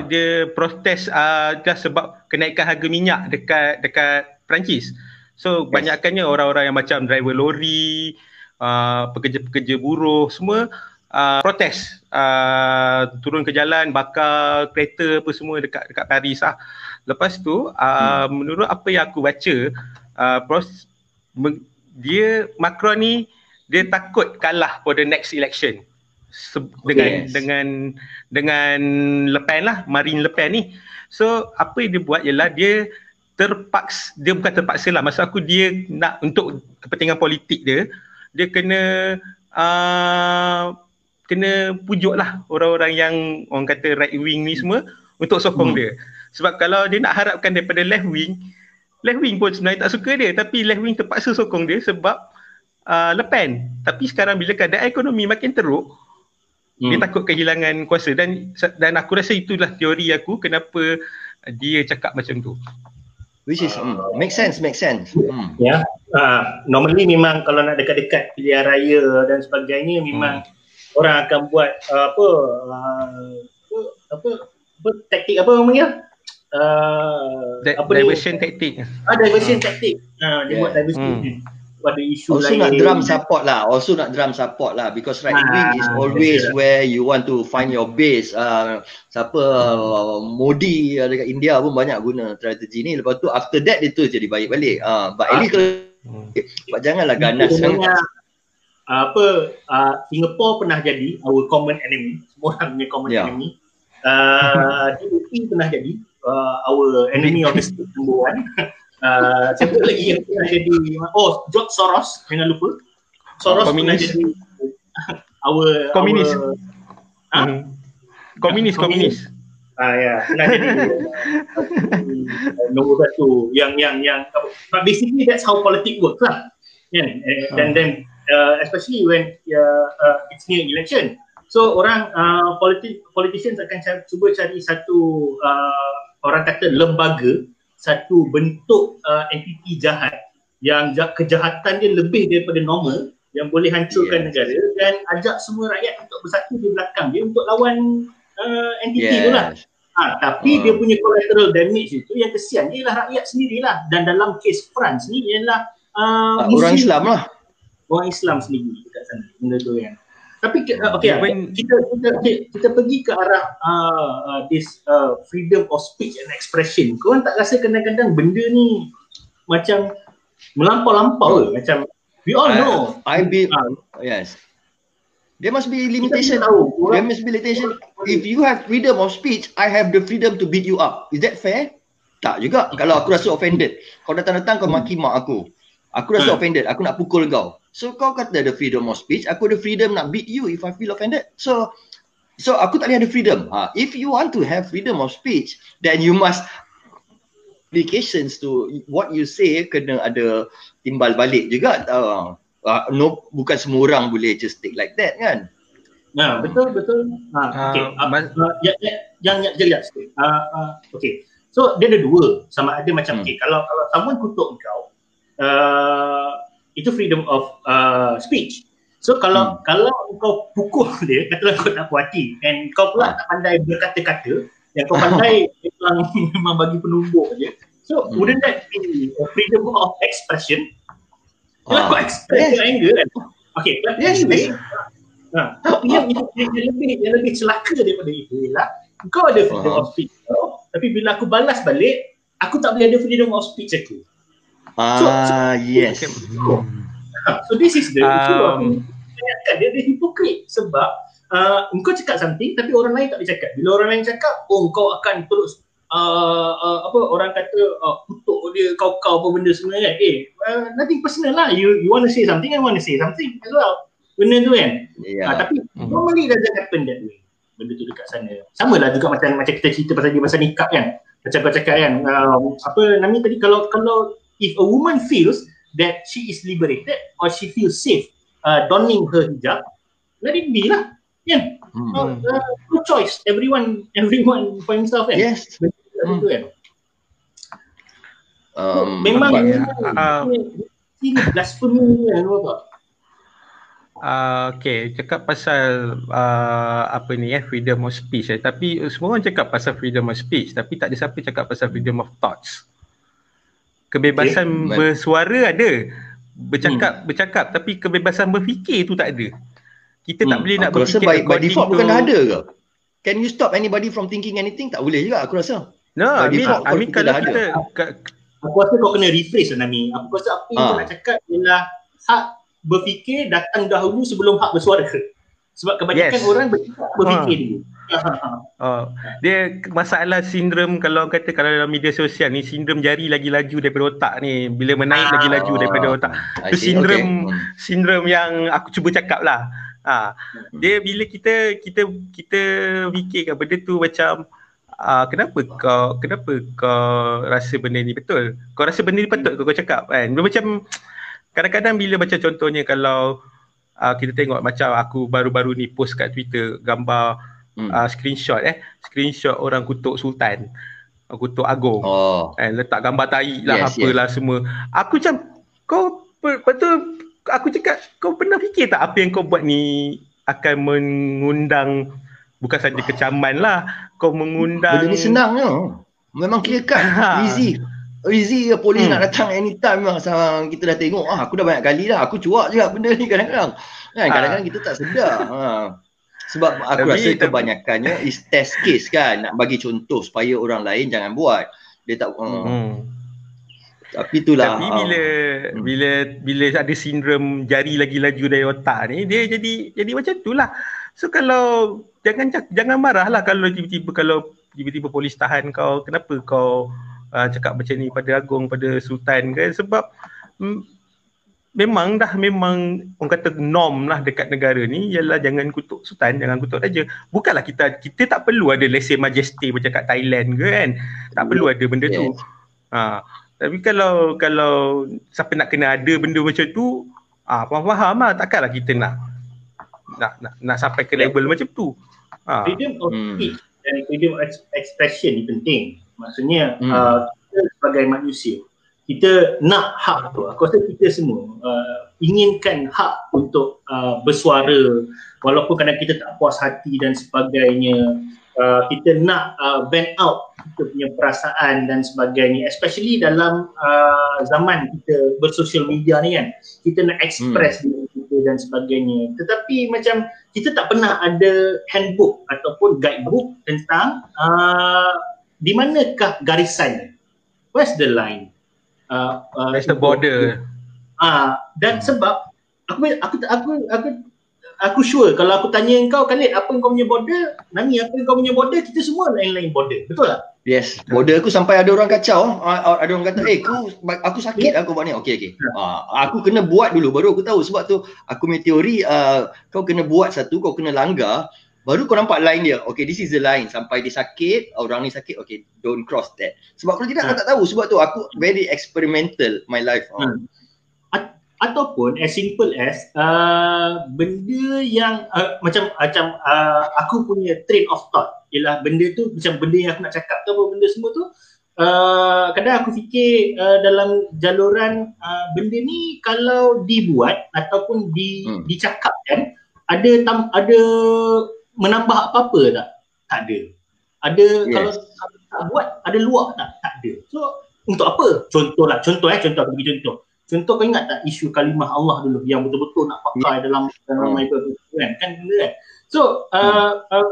dia protes dah sebab kenaikan harga minyak dekat Perancis. So banyakkannya orang-orang yang macam driver lori, pekerja-pekerja buruh semua protes, turun ke jalan, bakar kereta apa semua dekat Paris lah. Lepas tu menurut apa yang aku baca, Macron ni dia takut kalah for the next election dengan Le Pen lah, Marine Le Pen ni. So apa yang dia buat ialah dia bukan terpaksa lah, maksud aku dia nak untuk kepentingan politik dia kena pujuk lah orang-orang yang orang kata right wing ni semua untuk sokong dia. Sebab kalau dia nak harapkan daripada left wing pun sebenarnya tak suka dia, tapi left wing terpaksa sokong dia sebab Le Pen. Tapi sekarang bila keadaan ekonomi makin teruk, dia takut kehilangan kuasa dan aku rasa itulah teori aku kenapa dia cakap macam tu. Which is make sense. Ya. Normally memang kalau nak dekat-dekat pilihan raya dan sebagainya memang orang akan buat apa taktik, apa namanya? Diversion taktik. Diversion taktik. Dia buat diversion. Pada isu also lain. Also nak drum support lah because right wing is always where you want to find your base. Modi dekat India pun banyak guna strategi ni. Lepas tu after that dia tu jadi baik balik. But janganlah ganas sangat. Singapore pernah jadi our common enemy. Semua orang punya common enemy. DUP pernah jadi our enemy of the state number one. Siapa lagi yang pernah jadi? Oh, George Soros, jangan lupa. Soros pernah jadi our komunis. Komunis. Pernah jadi nombor satu yang but basically that's how politics works lah. And then especially when it's near election. So orang politicians akan cuba cari satu orang kata lembaga, satu bentuk entiti jahat yang kejahatan dia lebih daripada normal yang boleh hancurkan negara dan ajak semua rakyat untuk bersatu di belakang dia untuk lawan entiti tu lah. Tapi dia punya collateral damage itu yang kesian ialah rakyat sendirilah, dan dalam kes France ni ialah orang Islam lah. Orang Islam sendiri dekat sana benda tu kan. Tapi kita pergi ke arah this freedom of speech and expression. Korang tak rasa kadang-kadang benda ni macam melampau-lampau macam we all know there must be limitation. There must be limitation. If you have freedom of speech, I have the freedom to beat you up. Is that fair? Tak juga. Kalau aku rasa offended, kau datang-datang kau maki mak aku, Aku rasa offended, aku nak pukul kau. So kau kata ada freedom of speech, aku ada freedom nak beat you if I feel offended. So aku tak boleh ada freedom. If you want to have freedom of speech, then you must implications to what you say, kena ada timbal balik juga. No, bukan semua orang boleh just take like that kan. Nah, betul. Okay. Okay. So dia ada dua, sama ada macam okay, kalau someone kutuk kau, itu freedom of speech. So kalau kau pukul dia, katalah kau tak puas hati and kau pula tak pandai berkata-kata, yang kau pandai memang bagi penumbuk je. So wouldn't that be freedom of expression? Kau express your anger kan? Okay, yang lebih celaka daripada itu ialah kau ada freedom of speech kau, tapi bila aku balas balik, aku tak boleh ada freedom of speech aku. Yes. So this is the issue. Dia hipokrit sebab engkau cakap something tapi orang lain tak boleh cakap. Bila orang lain cakap, kau akan terus apa orang kata kutuk dia, kau apa benda semua kan. Nothing personal lah. You want to say something, I want to say something as well. Benda tu kan. Tapi normally doesn't happen that way. Benda tu dekat sana. Samalah juga macam kita cerita pasal nikab kan. Macam kau cakap kan, apa Nami tadi, kalau if a woman feels that she is liberated or she feels safe donning her hijab, let it be lah. Yeah. No choice. Everyone for himself kan. Yes. Betul kan. Memang ini blasphemy kan, apa? Okay, cakap pasal apa ni freedom of speech tapi semua orang cakap pasal freedom of speech tapi tak ada siapa cakap pasal freedom of thoughts. Kebebasan bersuara ada, bercakap tapi kebebasan berfikir tu tak ada. Kita tak boleh nak berfikir by default bukan ada ke? Can you stop anybody from thinking anything? Tak boleh juga aku rasa. No, I mean kalau kita aku rasa kau kena rephrase lah Nami. Aku rasa apa yang nak cakap ialah hak berfikir datang dahulu sebelum hak bersuara, sebab kebanyakan orang berfikir dulu. Dia masalah sindrom, kalau orang kata, kalau dalam media sosial ni, sindrom jari lagi laju daripada otak ni, bila menaik lagi laju daripada otak tu, sindrom yang aku cuba cakap lah. Dia bila kita fikirkan benda tu macam kenapa kau rasa benda ni betul, kau rasa benda ni patut kau cakap kan. Dia macam kadang-kadang bila macam contohnya kalau kita tengok macam aku baru-baru ni post kat Twitter gambar screenshot orang kutuk Sultan, kutuk Agong, letak gambar tahi lah, apalah semua. Aku macam, kau betul, aku cakap, kau pernah fikir tak apa yang kau buat ni akan mengundang bukan saja kecaman lah, kau mengundang. Benda ni senang je, memang clear cut, easy. Easy ya, polis nak datang anytime memang kita dah tengok. Aku dah banyak kali dah, aku cuak je benda ni kadang-kadang. Kan kadang-kadang kita tak sedar. Sebab aku rasa kebanyakannya is test case kan, nak bagi contoh supaya orang lain jangan buat. Dia tak tapi itulah. Tapi bila ada sindrom jari lagi laju dari otak ni, dia jadi macam itulah. So kalau jangan marahlah kalau tiba-tiba polis tahan kau, kenapa kau cakap macam ni pada Agong, pada Sultan kan, sebab memang orang kata norm lah dekat negara ni ialah jangan kutuk Sultan, jangan kutuk raja. Bukanlah kita tak perlu ada lese majesty macam kat Thailand ke kan, tak perlu ada benda tu. Tapi kalau siapa nak kena ada benda macam tu, faham lah, takkanlah kita nak sampai ke level macam tu. Freedom of speech dan freedom of expression ni penting. Maksudnya kita sebagai manusia, kita nak hak tu. Aku rasa kita semua inginkan hak untuk bersuara walaupun kadang kita tak puas hati dan sebagainya. Kita nak vent out kita punya perasaan dan sebagainya, especially dalam zaman kita bersosial media ni kan, kita nak express diri kita dan sebagainya. Tetapi macam kita tak pernah ada handbook ataupun guidebook tentang di manakah garisannya? Where's the line? Where's the border? Dan sebab aku aku sure kalau aku tanya kau, Khalid, apa kau punya border? Nami, apa kau punya border? Kita semua lain-lain border, betul tak? Yes, border aku sampai ada orang kacau, ada orang kata, eh aku sakit lah kau buat ni. Okey, okey. Aku kena buat dulu, baru aku tahu. Sebab tu aku punya teori, kau kena buat satu, kau kena langgar, baru kau nampak line dia. Okay, this is the line. Sampai dia sakit, orang ni sakit, okay, don't cross that. Sebab kalau tidak, aku tak tahu. Sebab tu aku very experimental my life. Ataupun as simple as benda yang macam aku punya train of thought ialah benda tu, macam benda yang aku nak cakap tu apa benda semua tu, kadang aku fikir dalam jaluran benda ni kalau dibuat ataupun dicakapkan, ada menambah apa-apa tak? Tak ada. Ada, yes. Kalau tak buat, ada luar tak? Tak ada. So, untuk apa? Contoh, contoh, kau ingat tak isu kalimah Allah dulu yang betul-betul nak pakai dalam Bible kan? So,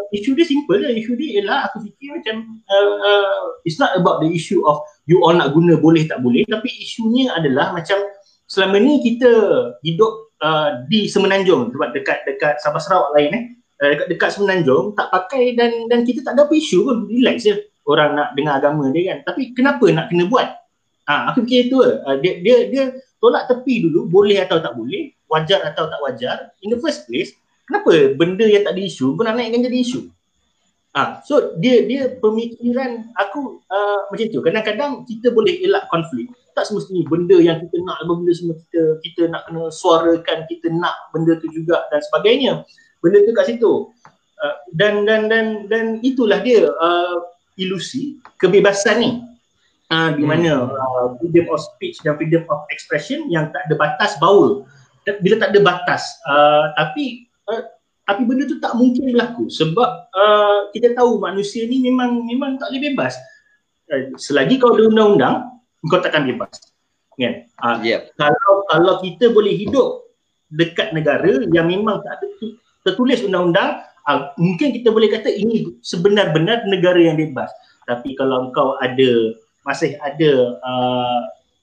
isu dia simple lah. Isu dia ialah aku fikir macam it's not about the issue of you all nak guna boleh tak boleh, tapi isunya adalah macam selama ni kita hidup di Semenanjung, sebab dekat Sabah Sarawak lain dekat Semenanjung tak pakai dan kita tak ada apa isu pun, relax je. Orang nak dengar agama dia kan, tapi kenapa nak kena buat? Aku fikir itu dia tolak tepi dulu, boleh atau tak boleh, wajar atau tak wajar in the first place. Kenapa benda yang tak ada isu pun nak naikkan jadi isu? So dia pemikiran aku macam tu. Kadang-kadang kita boleh elak konflik, tak semestinya benda yang kita nak, benda semua kita nak kena suarakan, kita nak benda tu juga dan sebagainya. Benda tu kat situ. Dan itulah dia ilusi kebebasan ni. Di mana freedom of speech dan freedom of expression yang tak ada batas bahawa bila tak ada batas tapi benda tu tak mungkin berlaku, sebab kita tahu manusia ni memang tak boleh bebas. Selagi kau ada undang-undang, kau takkan bebas kan? Kalau kita boleh hidup dekat negara yang memang tak ada tertulis undang-undang, mungkin kita boleh kata ini sebenar-benar negara yang bebas. Tapi kalau kau ada, masih ada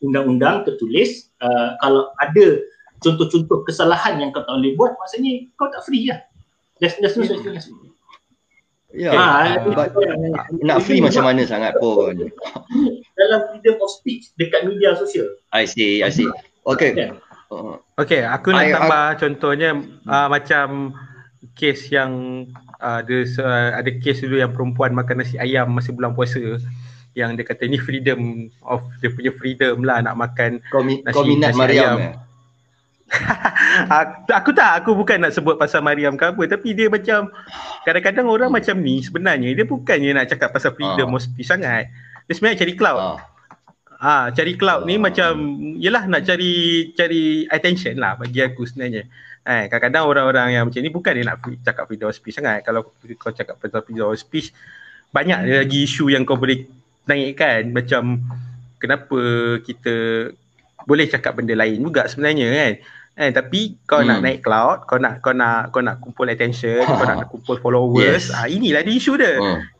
undang-undang tertulis, kalau ada contoh-contoh kesalahan yang kau tak boleh buat, maksudnya kau tak free lah. Nak free macam mana sangat pun dalam freedom of speech dekat media sosial. I see. Okay, aku nak tambah contohnya macam kes yang ada kes dulu yang perempuan makan nasi ayam masa bulan puasa, yang dia kata ni freedom of, dia punya freedom lah nak makan nasi ayam. Aku bukan nak sebut pasal Mariam ke apa, tapi dia macam kadang-kadang orang macam ni sebenarnya dia bukannya nak cakap pasal freedom of speech sangat. Dia sebenarnya cari cloud. Cari cloud ni macam yelah nak cari attention lah bagi aku sebenarnya. Kadang-kadang orang-orang yang macam ni bukan dia nak cakap freedom of speech sangat. Kalau kau cakap pasal freedom of speech, banyak lagi isu yang kau boleh naikkan, macam kenapa kita boleh cakap benda lain juga sebenarnya kan. Tapi kau nak naik cloud, kau nak kumpul attention, kau nak kumpul followers. Inilah dia isu dia.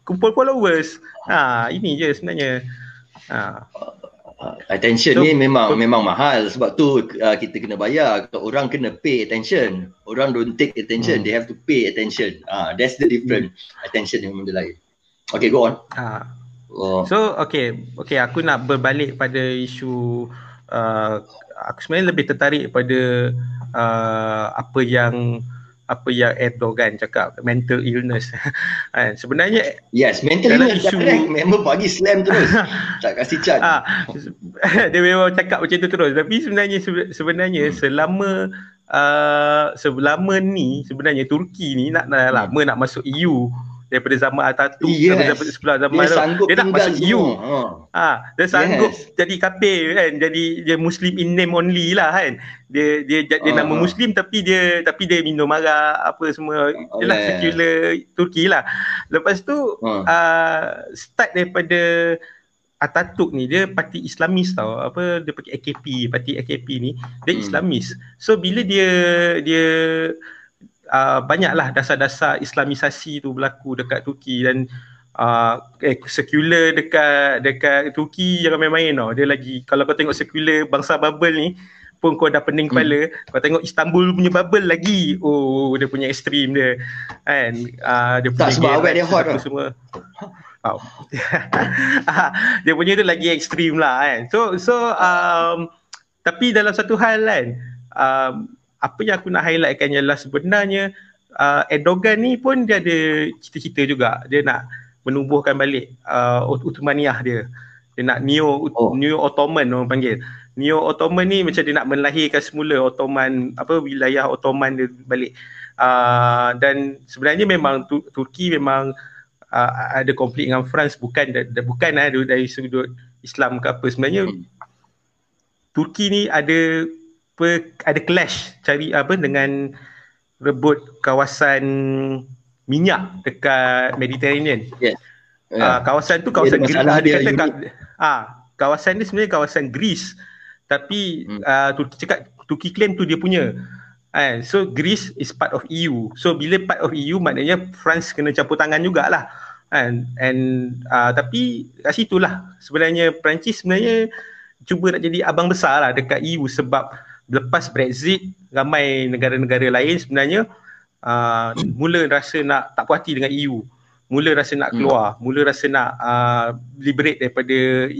Kumpul followers. Ini je sebenarnya. Attention so, ni memang mahal, sebab tu kita kena bayar. Orang kena pay attention. Orang don't take attention, they have to pay attention. That's the difference. Attention memang dia lain. Okay, go on. So okay aku nak berbalik pada isu aku sebenarnya lebih tertarik pada apa yang Erdogan cakap, mental illness. Sebenarnya mental illness isu memang bagi slam terus. Tak kasi chance. Dia memang cakap macam tu terus, tapi sebenarnya selama ni sebenarnya Turki ni nak lama nak masuk EU. Daripada zaman Atatürk, daripada sebelum zaman dia nak masuk EU. Dia sanggup jadi kafir kan, jadi dia Muslim in name only lah kan. Dia nama Muslim tapi dia minum arak apa semua. Jelah secular Turki lah. Lepas tu start daripada Atatürk ni, dia parti Islamis tau. Apa dia pakai AKP, parti AKP ni dia Islamis. So bila dia banyaklah dasar-dasar islamisasi tu berlaku dekat Turki, dan sekular dekat Turki jangan main-main tau. Dia lagi, kalau kau tengok sekular bangsa Babel ni pun kau dah pening kepala, kau tengok Istanbul punya bubble lagi, oh dia punya ekstrim dia kan, dia punya sebab awet dia hot lah semua. Oh. Dia punya tu lagi ekstrim lah kan. So tapi dalam satu hal kan, apa yang aku nak highlightkan ialah sebenarnya Erdogan ni pun dia ada cita-cita juga, dia nak menumbuhkan balik Uthmaniyah dia. Dia nak Neo Ottoman orang panggil. Neo Ottoman ni macam dia nak melahirkan semula Ottoman, apa, wilayah Ottoman dia balik. Dan sebenarnya memang Turki memang ada konflik dengan France, bukan dari sudut Islam ke apa. Sebenarnya Turki ni ada clash cari apa dengan rebut kawasan minyak dekat Mediterranean. Yes. Kawasan tu kawasan Greece, kawasan ni sebenarnya kawasan Greece, tapi Turki claim tu dia punya. So Greece is part of EU. So bila part of EU maknanya France kena campur tangan jugalah. And tapi kat situlah sebenarnya Perancis sebenarnya cuba nak jadi abang besar lah dekat EU, sebab lepas Brexit ramai negara-negara lain sebenarnya mula rasa nak tak puas hati dengan EU. Mula rasa nak keluar, mula rasa nak liberate daripada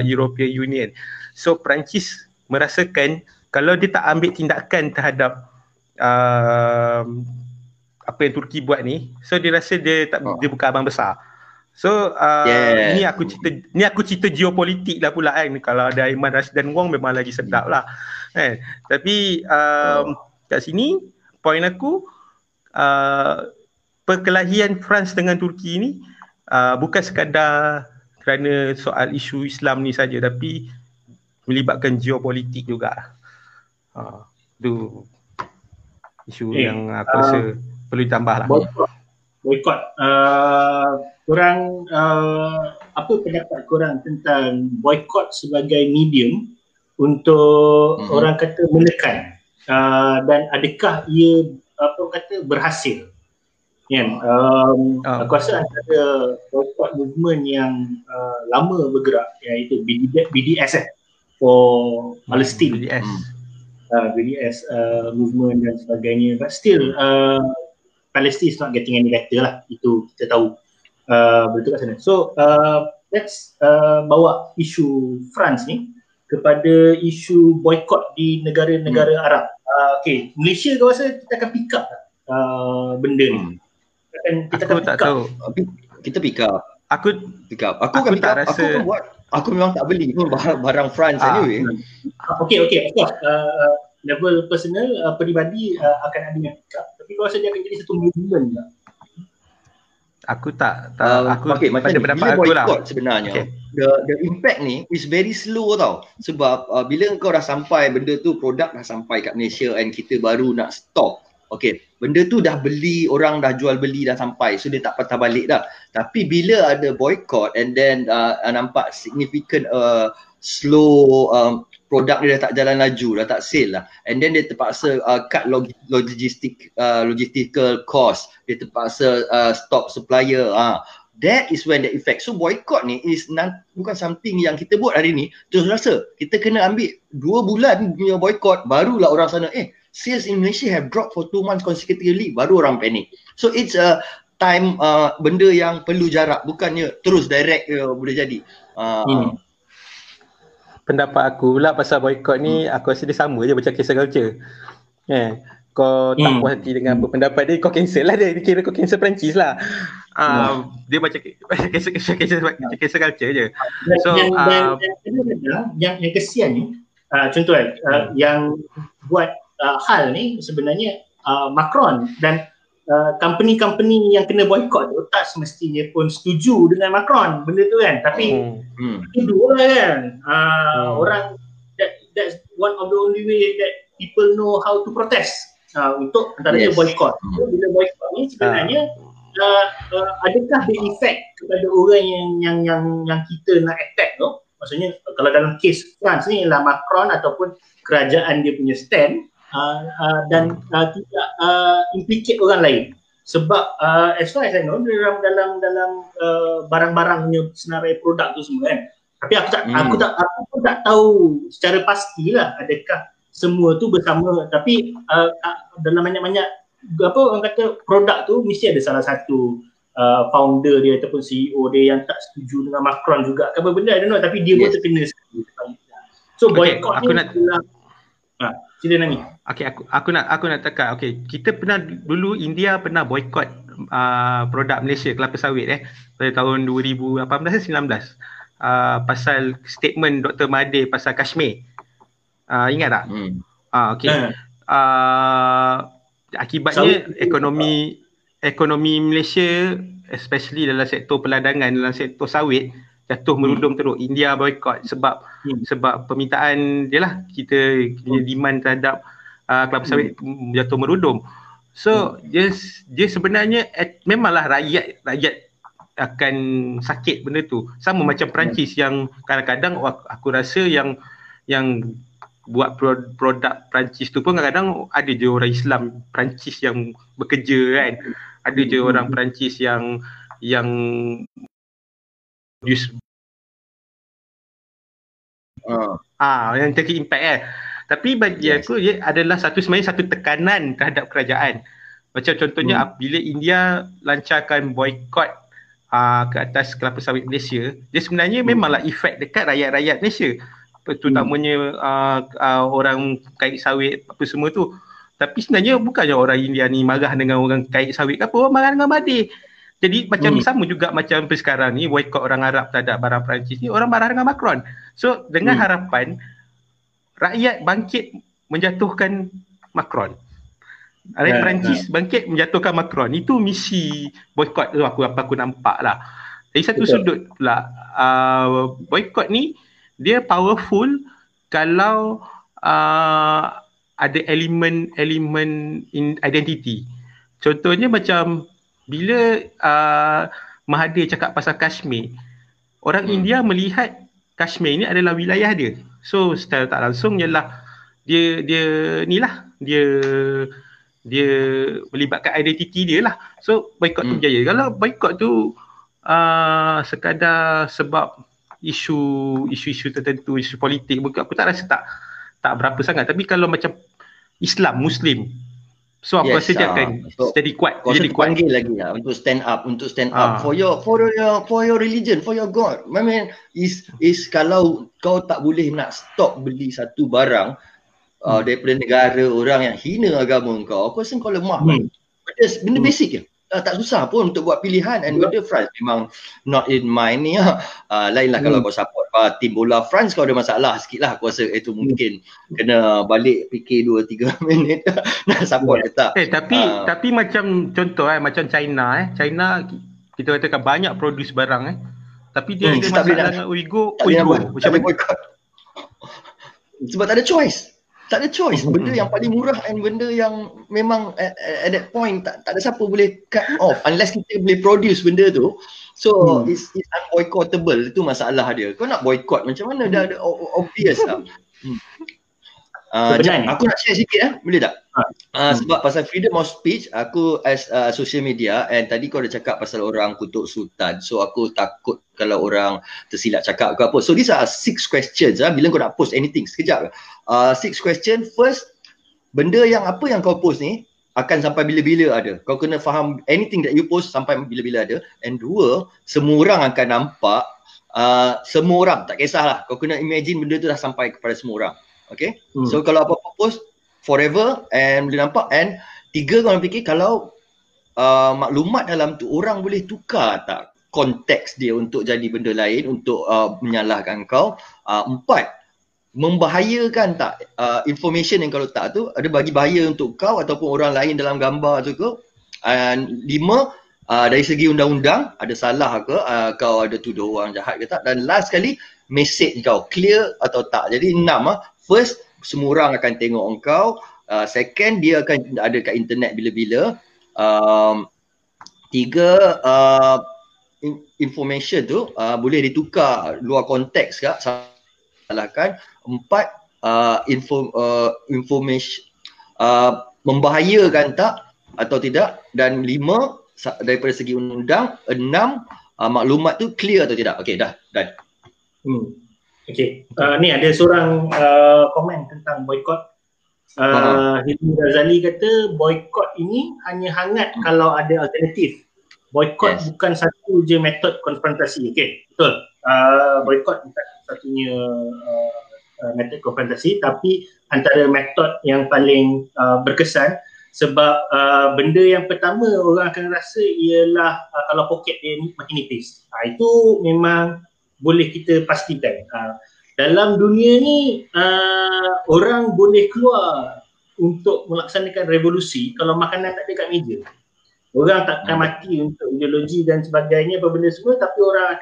European Union. So Perancis merasakan kalau dia tak ambil tindakan terhadap apa yang Turki buat ni, so dia rasa dia bukan abang besar. So ni aku cerita geopolitik lah pula kan. Kalau ada Aiman Rasdan Wong memang lagi sedap lah kan. Tapi kat sini poin aku, perkelahian France dengan Turki ni bukan sekadar kerana soal isu Islam ni saja, tapi melibatkan geopolitik juga. Itu isu yang aku rasa perlu ditambah lah. Boikot. Korang, apa pendapat korang tentang boikot sebagai medium untuk orang kata menekan, dan adakah ia berhasil? Yeah. Aku rasa antara boycott movement yang lama bergerak, iaitu BDS for Palestine, BDS movement dan sebagainya, but still Palestine is not getting any better lah, itu kita tahu betul kat sana. So let's bawa isu France ni kepada isu boycott di negara-negara Arab. Okay, Malaysia aku rasa kita akan pick up benda ni. Aku memang tak beli pun barang France anyway. Okay of course, level personal, peribadi akan ada yang pick up, tapi kalau dia akan jadi satu movement lah. Aku pada pendapat aku lah sebenarnya. Okay. The impact ni is very slow tau, sebab bila kau dah sampai benda tu, produk dah sampai kat Malaysia and kita baru nak stop. Okay, benda tu dah beli, orang dah jual beli, dah sampai, so dia tak patah balik dah. Tapi bila ada boycott and then nampak significant slow, produk dia dah tak jalan laju, dah tak sale lah, and then dia terpaksa cut logistical cost, dia terpaksa stop supplier. That is when the effect. So boycott ni is bukan something yang kita buat hari ni terus rasa. Kita kena ambil 2 bulan punya boycott, barulah orang sana sales in Malaysia have dropped for 2 months consecutively, baru orang panic. So it's a time, benda yang perlu jarak, bukannya terus direct boleh jadi. Pendapat aku pula pasal boycott ni, aku rasa dia sama je macam cancel culture. Kau tak puas hati dengan pendapat dia, kau cancel lah dia. Dia kira kau cancel Perancis lah. Dia macam cancel culture je. So yang kesian ni, contoh yang buat hal ni sebenarnya Macron dan company yang kena boycott tu tak semestinya pun setuju dengan Macron benda tu kan. Tapi itu dua kan, orang that's one of the only way that people know how to protest, untuk antaranya boycott. So, bila boycott ni sebenarnya adakah ada efek kepada orang yang kita nak attack tu? Maksudnya kalau dalam kes France ni ialah Macron ataupun kerajaan dia punya stand, dan tidak implicate orang lain. Sebab as far as I know, dalam barang-barang punya senarai produk tu semua kan. Tapi aku tak tahu secara pastilah adakah semua tu bersama, tapi dalam banyak-banyak apa orang kata produk tu mesti ada salah satu founder dia ataupun CEO dia yang tak setuju dengan Macron juga apa benda, I don't know, tapi dia pun terkena. So boycott ni adalah cerita Nami. Okay, aku nak tekan. Okay, kita pernah dulu India pernah boycott produk Malaysia, kelapa sawit pada tahun 2018 atau 19 pasal statement Dr. Mahathir pasal Kashmir. Ingat tak? Okay. Akibatnya ekonomi Malaysia, especially dalam sektor peladangan, dalam sektor sawit jatuh merudum teruk. India boycott sebab permintaan dia lah, kita punya demand terhadap kelapa sawit jatuh merudum. So dia sebenarnya memanglah rakyat akan sakit benda tu. Sama macam Perancis yang kadang-kadang aku rasa yang buat produk Perancis tu pun kadang-kadang ada je orang Islam Perancis yang bekerja kan, ada je orang Perancis yang use yang take impact tapi bagi aku dia adalah sebenarnya satu tekanan terhadap kerajaan. Macam contohnya bila India lancarkan boikot ke atas kelapa sawit Malaysia, dia sebenarnya memanglah efek dekat rakyat-rakyat Malaysia, terutamanya orang kait sawit apa semua tu. Tapi sebenarnya bukannya orang India ni marah dengan orang kait sawit ke apa, orang marah dengan Mahathir. Jadi macam sama juga macam sekarang ni boikot orang Arab terhadap barang Perancis ni, orang marah dengan Macron. So dengan harapan rakyat bangkit menjatuhkan Macron, rakyat Perancis bangkit menjatuhkan Macron. Itu misi boikot tu aku nampak lah. Dari satu sudut pula boikot ni dia powerful kalau ada elemen-elemen in identity. Contohnya macam bila Mahathir cakap pasal Kashmir, orang India melihat Kashmir ini adalah wilayah dia. So secara tak langsung ialah dia melibatkan identiti dia lah. So boikot tu berjaya. Kalau boikot tu sekadar sebab isu-isu tertentu, isu politik, aku tak rasa tak berapa sangat. Tapi kalau macam Islam, Muslim, so aku rasa dia akan jadi kuat. Jadi panggil lagi lah untuk stand up for your religion, for your God. I mean, is kalau kau tak boleh nak stop beli satu barang daripada negara orang yang hina agama kau, aku rasa kau lemah. Benda basic je. Tak susah pun untuk buat pilihan. And whether France memang not in mind ni lainlah kalau kau support tim bola France, kau ada masalah sikit lah. Aku rasa itu mungkin kena balik fikir 2-3 minit nak support ke tak. Tapi macam contoh macam China kita katakan banyak produce barang tapi dia ada masalah dengan Uyghur macam boikot sebab tak ada choice. Benda yang paling murah and benda yang memang at that point tak ada siapa boleh cut off unless kita boleh produce benda tu. So it's unboycottable. Itu masalah dia. Kau nak boycott macam mana? Dah ada obvious lah. Aku nak share sikit boleh tak? Sebab pasal freedom of speech, aku as social media, and tadi kau dah cakap pasal orang kutuk sultan, so aku takut kalau orang tersilap cakap ke apa. So these are 6 questions bila kau nak post anything. Sekejap 6 question. First, benda yang apa yang kau post ni akan sampai bila-bila ada. Kau kena faham anything that you post sampai bila-bila ada. And 2, semua orang akan nampak, semua orang, tak kisahlah, kau kena imagine benda tu dah sampai kepada semua orang. Okay, so kalau apa-apa post forever and boleh nampak. And 3, kau nak fikir kalau maklumat dalam tu orang boleh tukar tak konteks dia untuk jadi benda lain, untuk menyalahkan kau. 4, membahayakan tak information yang kau letak tu ada bagi bahaya untuk kau ataupun orang lain dalam gambar tu ke. And 5, dari segi undang-undang ada salah ke, kau ada tuduh orang jahat ke tak. Dan last sekali, message kau clear atau tak. Jadi 6 first, semua orang akan tengok engkau. Second, dia akan ada kat internet bila-bila. 3, information tu boleh ditukar luar konteks ke, salahkan. 4, information membahayakan tak atau tidak. Dan 5, daripada segi undang-undang. 6, maklumat tu clear atau tidak. Okay, dah done. Okay, ni ada seorang komen tentang boikot. Hidayat Ghazali kata boykot ini hanya hangat kalau ada alternatif. Boykot bukan satu je metod konfrontasi. Okay, betul. Boykot bukan satunya metod konfrontasi, tapi antara metod yang paling berkesan, sebab benda yang pertama orang akan rasa ialah kalau poket dia makin nipis. Itu memang boleh kita pastikan. Dalam dunia ni orang boleh keluar untuk melaksanakan revolusi kalau makanan tak ada kat meja. Orang takkan mati untuk ideologi dan sebagainya, apa benda semua, tapi orang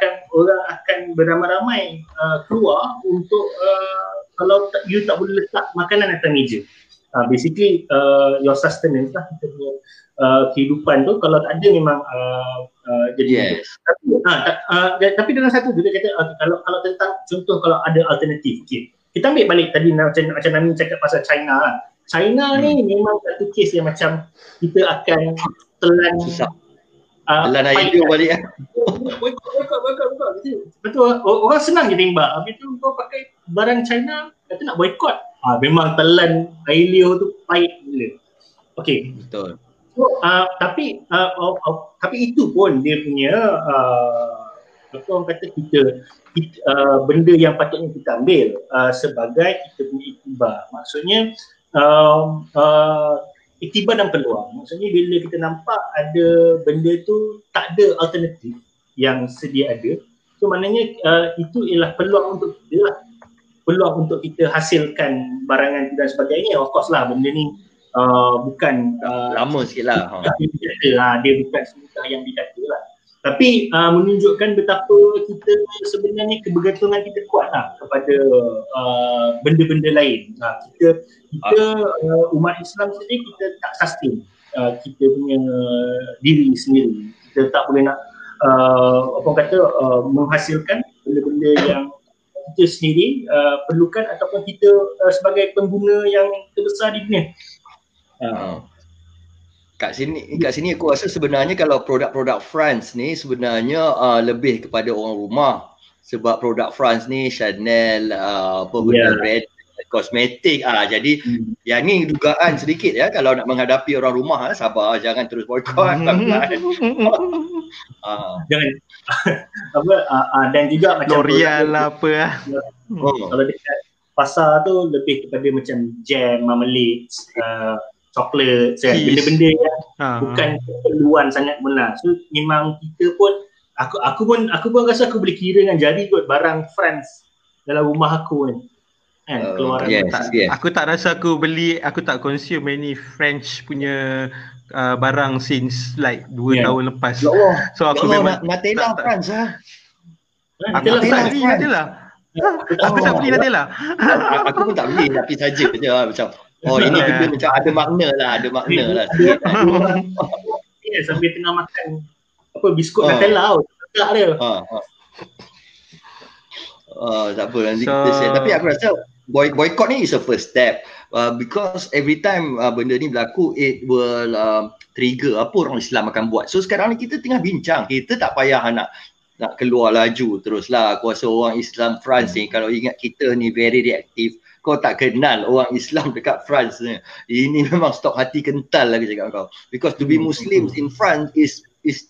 akan beramai-ramai keluar untuk kalau tak, you tak boleh letak makanan atas meja. Basically your sustenance lah, kita punya kehidupan tu kalau tak ada memang jadi tapi tapi dengan satu juga kata kalau tentang contoh kalau ada alternatif. Okay, kita ambil balik tadi macam Nami cakap pasal China lah. China ni memang satu kes yang macam kita akan telan telan air dia balik lah. Boikot gitu. Betul, orang senang je tembak. Habis tu kau pakai barang China kata nak boikot. Memang telan air liur tu pahit gila. Okey, betul. So, tapi itu pun dia punya apa orang kata kita benda yang patutnya kita ambil sebagai kita punya iktibar. Maksudnya iktibar dan peluang. Maksudnya bila kita nampak ada benda tu tak ada alternatif yang sedia ada, so maknanya itu ialah peluang untuk kita lah. Peluang untuk kita hasilkan barangan dan sebagainya. Of course lah benda ni bukan lama sikit lah. Dia bukan semudah yang dikata lah. Tapi menunjukkan betapa kita sebenarnya kebergantungan kita kuat lah kepada benda-benda lain. Kita umat Islam sendiri kita tak sustain kita punya diri sendiri. Kita tak boleh nak menghasilkan benda-benda yang kita sendiri perlukan ataupun kita sebagai pengguna yang terbesar di dunia. Kat sini aku rasa sebenarnya kalau produk-produk France ni sebenarnya lebih kepada orang rumah, sebab produk France ni Chanel, kosmetik jadi yang ni dugaan sedikit ya, kalau nak menghadapi orang rumah sabar, jangan terus boikot. Jangan dan juga macam L'Oreal lah apa kalau dekat pasar tu lebih kepada macam jam, marmalade, coklat, benda-benda yang bukan keperluan sangat benar. So memang kita pun aku pun rasa aku boleh kira dengan jari kot barang France dalam rumah aku ni. Aku tak rasa aku tak consume any French punya barang since like 2 tahun lepas. So aku memang Matelans France aku tak beli Matelans. Aku pun tak beli, tapi saja je macam ini benda macam ada makna lah. Sambil tengah makan apa biskut Nutella tak dia. Tak apa, nanti kita share. Tapi aku rasa boycott ni is a first step because every time benda ni berlaku it will trigger apa orang Islam akan buat. So sekarang ni kita tengah bincang, kita tak payah nak keluar laju teruslah. Aku rasa orang Islam France ni kalau ingat kita ni very reactive. Kau tak kenal orang Islam dekat France ni. Ini memang stok hati kental lagi cakap kau. Because to be Muslims in France is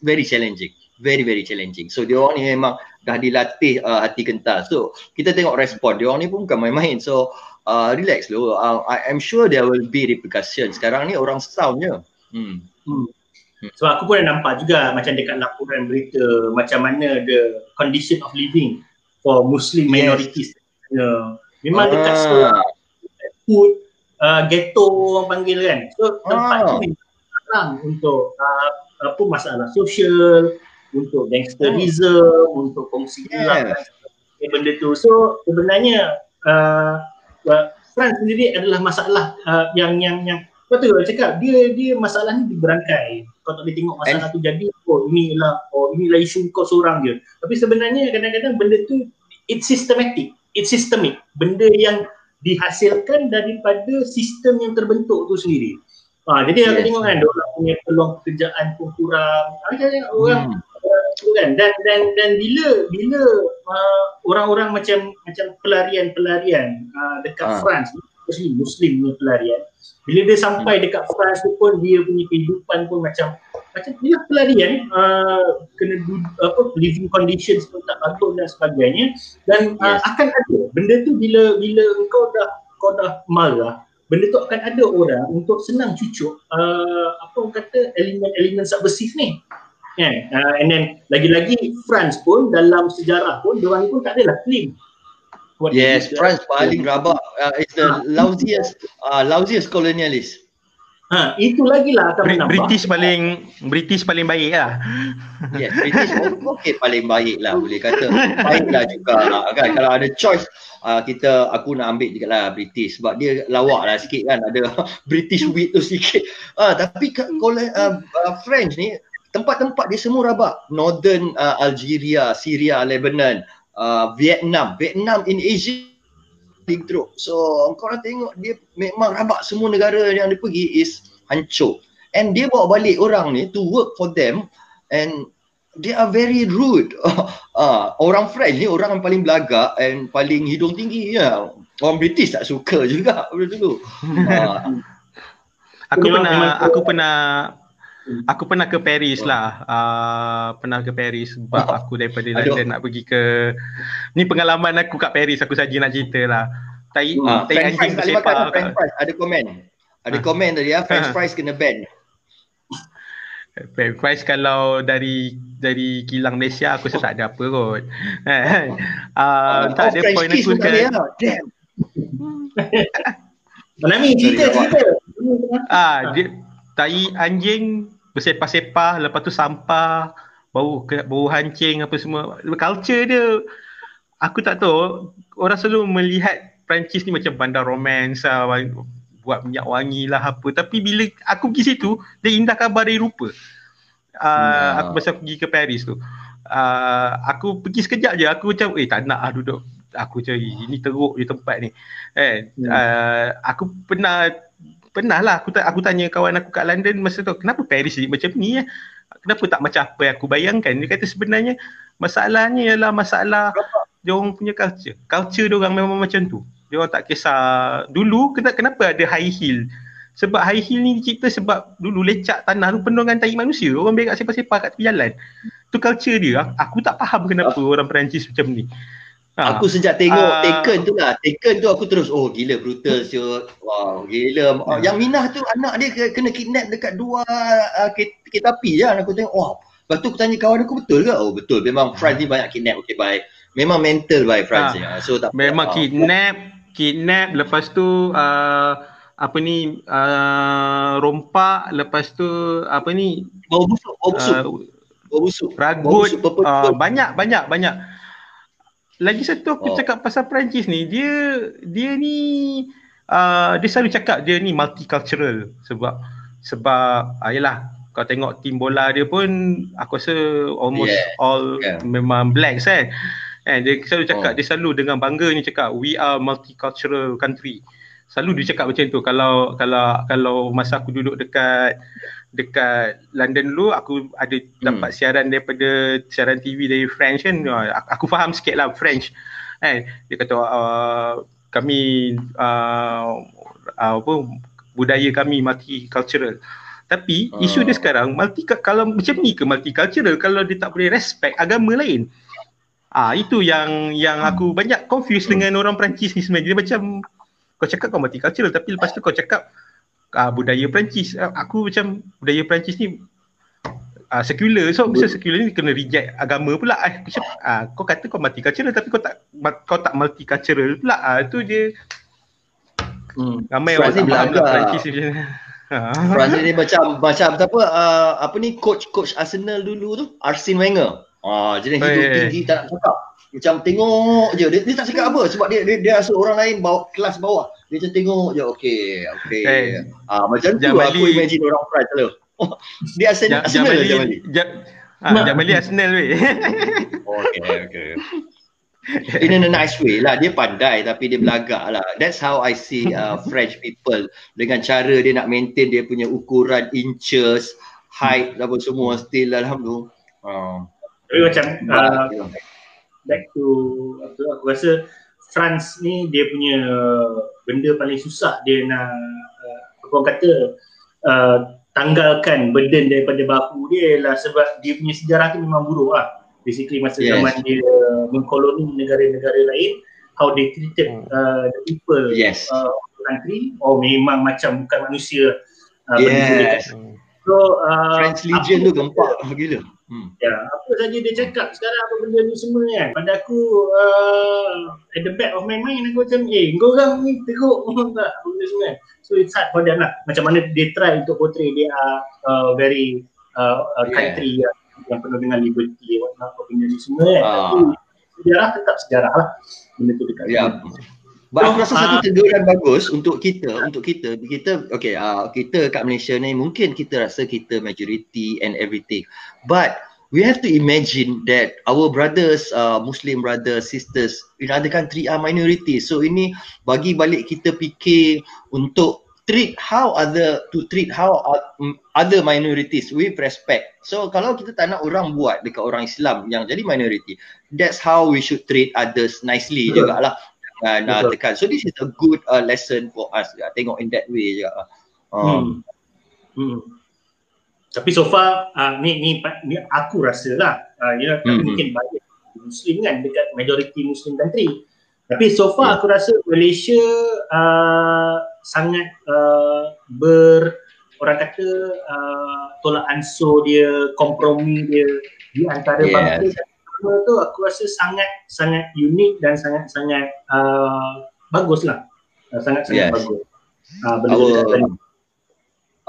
very challenging. Very, very challenging. So, diorang ni memang dah dilatih hati kental. So, kita tengok respon. Diorang ni pun bukan main-main. So, relax dulu. I'm sure there will be repercussion. Sekarang ni orang soundnya. So, aku pun nampak juga macam dekat laporan berita macam mana the condition of living for Muslim minorities. Memang dekat sekolah, food, ghetto orang panggil kan. So tempat tu memang terang untuk apa masalah sosial, untuk gangsterism, untuk kongsi hilang dan benda tu. So sebenarnya France sendiri adalah masalah yang betul orang cakap dia masalah ni diberangkai. Kau tak boleh tengok masalah tu jadi inilah isu kau seorang je. Tapi sebenarnya kadang-kadang benda tu it's systematic. It's systemic. Benda yang dihasilkan daripada sistem yang terbentuk tu sendiri. Jadi aku tengok kan orang punya peluang pekerjaan pun kurang. Dan bila orang-orang macam pelarian-pelarian dekat France especially Muslim punya pelarian. Bila dia sampai dekat France tu pun dia punya kehidupan pun macam dia pelarian, kena living conditions pun tak bagus dan sebagainya, dan akan ada benda tu. Bila kau dah marah, benda tu akan ada orang untuk senang cucuk apa orang kata elemen-elemen subversif ni. Yeah. And then lagi-lagi France pun dalam sejarah pun diorang pun tak adalah claim. Yes, France paling rabak. It's the lousiest colonialist. Itu lagilah akan menambah. British paling baiklah. Yes, British okay paling baiklah boleh kata. Baiklah juga kan, kalau ada choice aku nak ambil jugalah British sebab dia lawaklah sikit kan, ada British wit tu sikit. Tapi kalau French ni tempat-tempat dia semua rabak. Northern Algeria, Syria, Lebanon, Vietnam in Asia teruk. So korang tengok dia memang rabak, semua negara yang dia pergi is hancur. And dia bawa balik orang ni to work for them and they are very rude. Orang French ni orang yang paling belagak and paling hidung tinggi ya. Orang British tak suka juga benda tu. Aku pernah ke Paris lah, sebab aku daripada London nak pergi ke, ni pengalaman aku kat Paris, aku saja nak cerita lah. Tai anjing bersepak. French fries, ada komen tadi ya, French fries kena ban. French fries kalau dari kilang Malaysia aku rasa tak ada apa kot. Tak ada point aku kan. Nami cerita. Tai anjing bersepah-sepah, lepas tu sampah, bau hancing apa semua. Culture dia, aku tak tahu, orang selalu melihat Perancis ni macam bandar romans lah, buat minyak wangi lah apa. Tapi bila aku pergi situ, dia indah kabar dari rupa. Aku masa pergi ke Paris tu, aku pergi sekejap je, aku macam tak nak lah duduk. Aku macam ini teruk je tempat ni. Aku pernah lah aku tanya kawan aku kat London masa tu, kenapa Paris jadi macam ni ya? Kenapa tak macam apa yang aku bayangkan? Dia kata sebenarnya masalahnya ialah masalah dia orang punya culture. Culture dia orang memang macam tu. Dia orang tak kisah. Dulu kenapa ada high heel? Sebab high heel ni dicipta sebab dulu lecak tanah tu penuh dengan tai manusia. Orang berak sepah-sepah kat tepi jalan. Tu culture dia. Aku tak faham kenapa orang Perancis macam ni. Aku sejak tengok Taken tu aku terus gila brutal siot. Wow, gila. Yang Minah tu anak dia kena kidnap dekat dua kereta api je. Aku tengok lepas tu aku tanya kawan aku, betul ke? Oh betul, memang France ni banyak kidnap. Okay bye. Memang mental bye France ni. So tak memang kidnap lepas tu rompak, lepas tu bau busuk. Ragut, banyak. Lagi satu aku cakap pasal Perancis ni, dia selalu cakap dia ni multicultural sebab ayolah kau tengok tim bola dia pun aku rasa almost all memang blacks kan. Dia selalu cakap, dia selalu dengan bangganya cakap we are multicultural country. Selalu dia cakap macam tu. Kalau masa aku duduk dekat London dulu, aku ada dapat siaran TV dari French kan. Aku faham sikit lah French kan. Dia kata kami budaya kami multicultural. Tapi isu dia sekarang kalau macam ni ke multicultural kalau dia tak boleh respect agama lain. Itu yang aku banyak confused dengan orang Perancis ni sebenarnya. Dia macam kau cakap kau multicultural tapi lepas tu kau cakap budaya Perancis. Aku macam budaya Perancis ni sekular, so bila sekular ni kena reject agama pula. Kau kata kau multicultural tapi kau tak multicultural pula. Tu dia ramai orang belakang Perancis ni macam ni. Perancis ni macam coach Arsenal dulu tu, Arsene Wenger. Jenis hidup tinggi tak nak cakap. Macam tengok je, dia tak cakap apa sebab dia rasa orang lain kelas bawah. Dia macam tengok je, okey. Macam tu Jamali, aku imagine orang French tu. Dia Arsenal je Jamali. Jamali Arsenal weh. Okey. In a nice way lah, dia pandai tapi dia belagak lah. That's how I see French people, dengan cara dia nak maintain dia punya ukuran inches, height apa semua still alhamdulillah. Tapi macam back to aku rasa France ni dia punya benda paling susah dia nak orang kata tanggalkan burden daripada baku dia lah, sebab dia punya sejarah tu memang buruk lah. Basically masa zaman dia mengkoloni negara-negara lain, how they treated the people of the country, or memang macam bukan manusia. So French Legion tu gempak gila. Ya, apa saja dia cakap sekarang, apa benda ni semua kan, pada aku at the back of my mind aku macam kau orang ni teruk tak benda semua. So it's hard for them lah, macam mana dia try untuk portray dia very country yang penuh dengan liberty apa benda ni semua kan, tapi sejarah tetap sejarah lah benda tu dekat But aku rasa satu teguran bagus untuk kita, kita kat Malaysia ni mungkin kita rasa kita majority and everything. But we have to imagine that our brothers, Muslim brothers, sisters in other country are minority. So ini bagi balik kita fikir untuk treat other minorities with respect. So kalau kita tak nak orang buat dekat orang Islam yang jadi minority, that's how we should treat others nicely jugalah. Dan tekan. So this is a good lesson for us. Tengok in that way juga. Tapi so far ni aku rasalah. You know, tapi mungkin banyak Muslim kan dekat majoriti Muslim country. Tapi so far aku rasa Malaysia sangat orang kata tolak ansur dia, kompromi dia di antara bangsa tu aku rasa sangat unik dan sangat baguslah. Sangat bagus.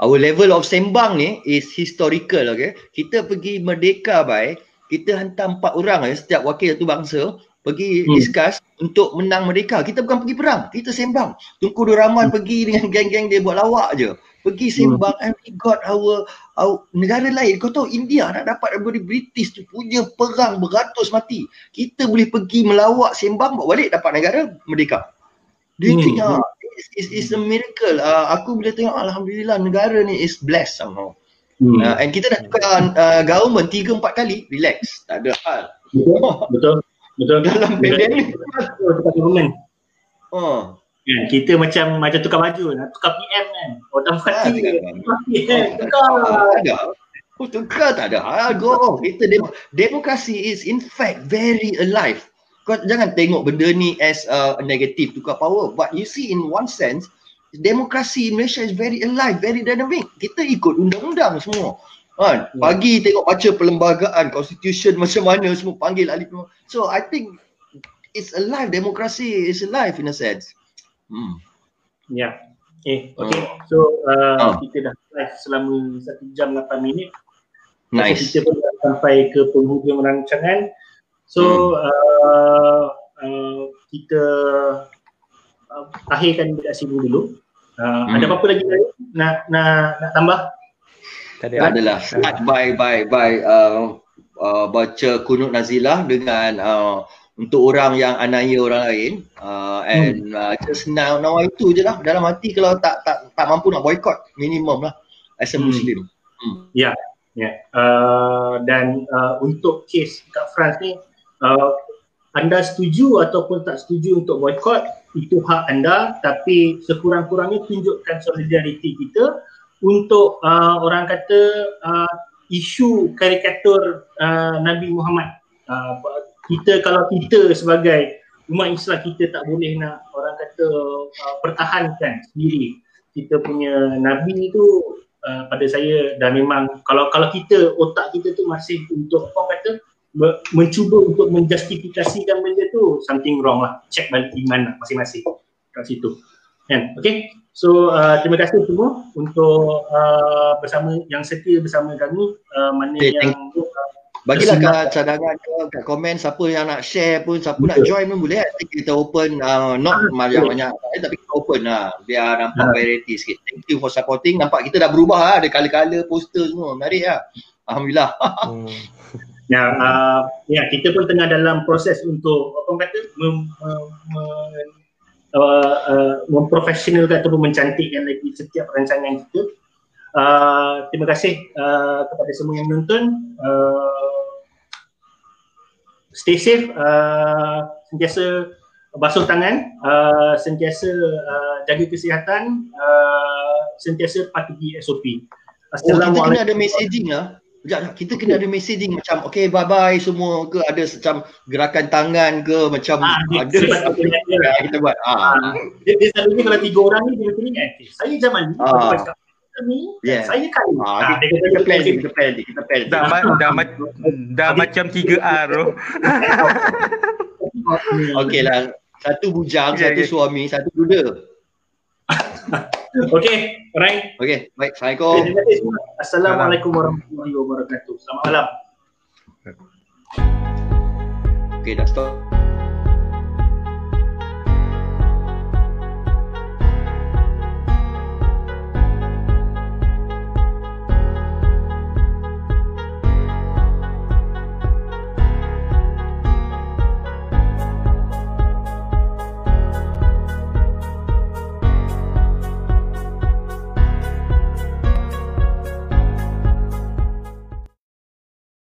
Our level of sembang ni is historical, okay. Kita pergi merdeka baik, kita hantar 4 orang setiap wakil satu bangsa pergi discuss untuk menang merdeka. Kita bukan pergi perang, kita sembang. Tunku Abdul Rahman pergi dengan geng-geng dia buat lawak je. Pergi sembang and we got our negara lain. Kau tahu India nak dapat daripada British tu punya perang beratus mati. Kita boleh pergi melawak sembang buat balik dapat negara merdeka. Do you think it's a miracle. Aku bila tengok alhamdulillah negara ni is blessed somehow. And kita nak tukar government 3-4 kali, relax, tak ada hal. Betul. Dalam pandemik kita macam tukar baju, nak tukar PM kan. Orang Fatih tukar tak ada hal. Kita demokrasi is in fact very alive. Kau jangan tengok benda ni as negative, tukar power, but you see in one sense demokrasi in Malaysia is very alive, very dynamic. Kita ikut undang-undang semua. Pagi tengok baca perlembagaan, constitution macam mana semua, panggil ahli. So I think it's alive, demokrasi is alive in a sense. Okay. So kita dah live selama 1 jam 8 minit. Nice. Kita pun sampai ke penghujung rancangan. So kita akhirkan dekat sini dulu. Ada apa-apa lagi nak tambah? Adalah start by baca kunut nazilah dengan untuk orang yang anaya orang lain, and just now itu je lah dalam hati. Kalau tak mampu nak boycott, minimum lah as a Muslim. Dan untuk kes kat France ni, anda setuju ataupun tak setuju untuk boycott, itu hak anda, tapi sekurang-kurangnya tunjukkan solidariti kita untuk orang kata isu karikatur Nabi Muhammad. Kita kalau kita sebagai umat Islam, kita tak boleh nak orang kata pertahankan sendiri kita punya Nabi tu. Pada saya dah memang kalau kita otak kita tu masih untuk orang kata mencuba untuk menjustifikasikan benda tu, something wrong lah. Check balik iman lah masing-masing kat situ kan. Okay, so terima kasih semua untuk bersama yang setia bersama kami. Mana yang bagilah kat cadangan kat komen, siapa yang nak share pun, siapa nak join pun boleh. Kita open, not banyak-banyak tapi kita open lah, biar nampak variety sikit. Thank you for supporting. Nampak kita dah berubah lah, ada colour-colour poster semua, menarik lah. Alhamdulillah. Kita pun tengah dalam proses untuk apa kata memprofesionalkan ataupun mencantikkan lagi setiap rancangan kita. Terima kasih kepada semua yang menonton. Stay safe, sentiasa basuh tangan, sentiasa jaga kesihatan, sentiasa patuhi SOP. Assalamualaikum. Kita kena ada messaging lah. Kita kena ada messaging macam okay bye-bye semua ke, ada macam gerakan tangan ke, macam ada kita buat. Dia selalunya kalau tiga orang ni dia kena ingat. Saya Jamali, saya kan. Kita plan. Dah macam 3R. Okey lah. Satu bujang, satu suami, satu duda. Okey, alright. Okey, baik. Assalamualaikum. Assalamualaikum warahmatullahi wabarakatuh. Selamat malam. Okey, dah stop.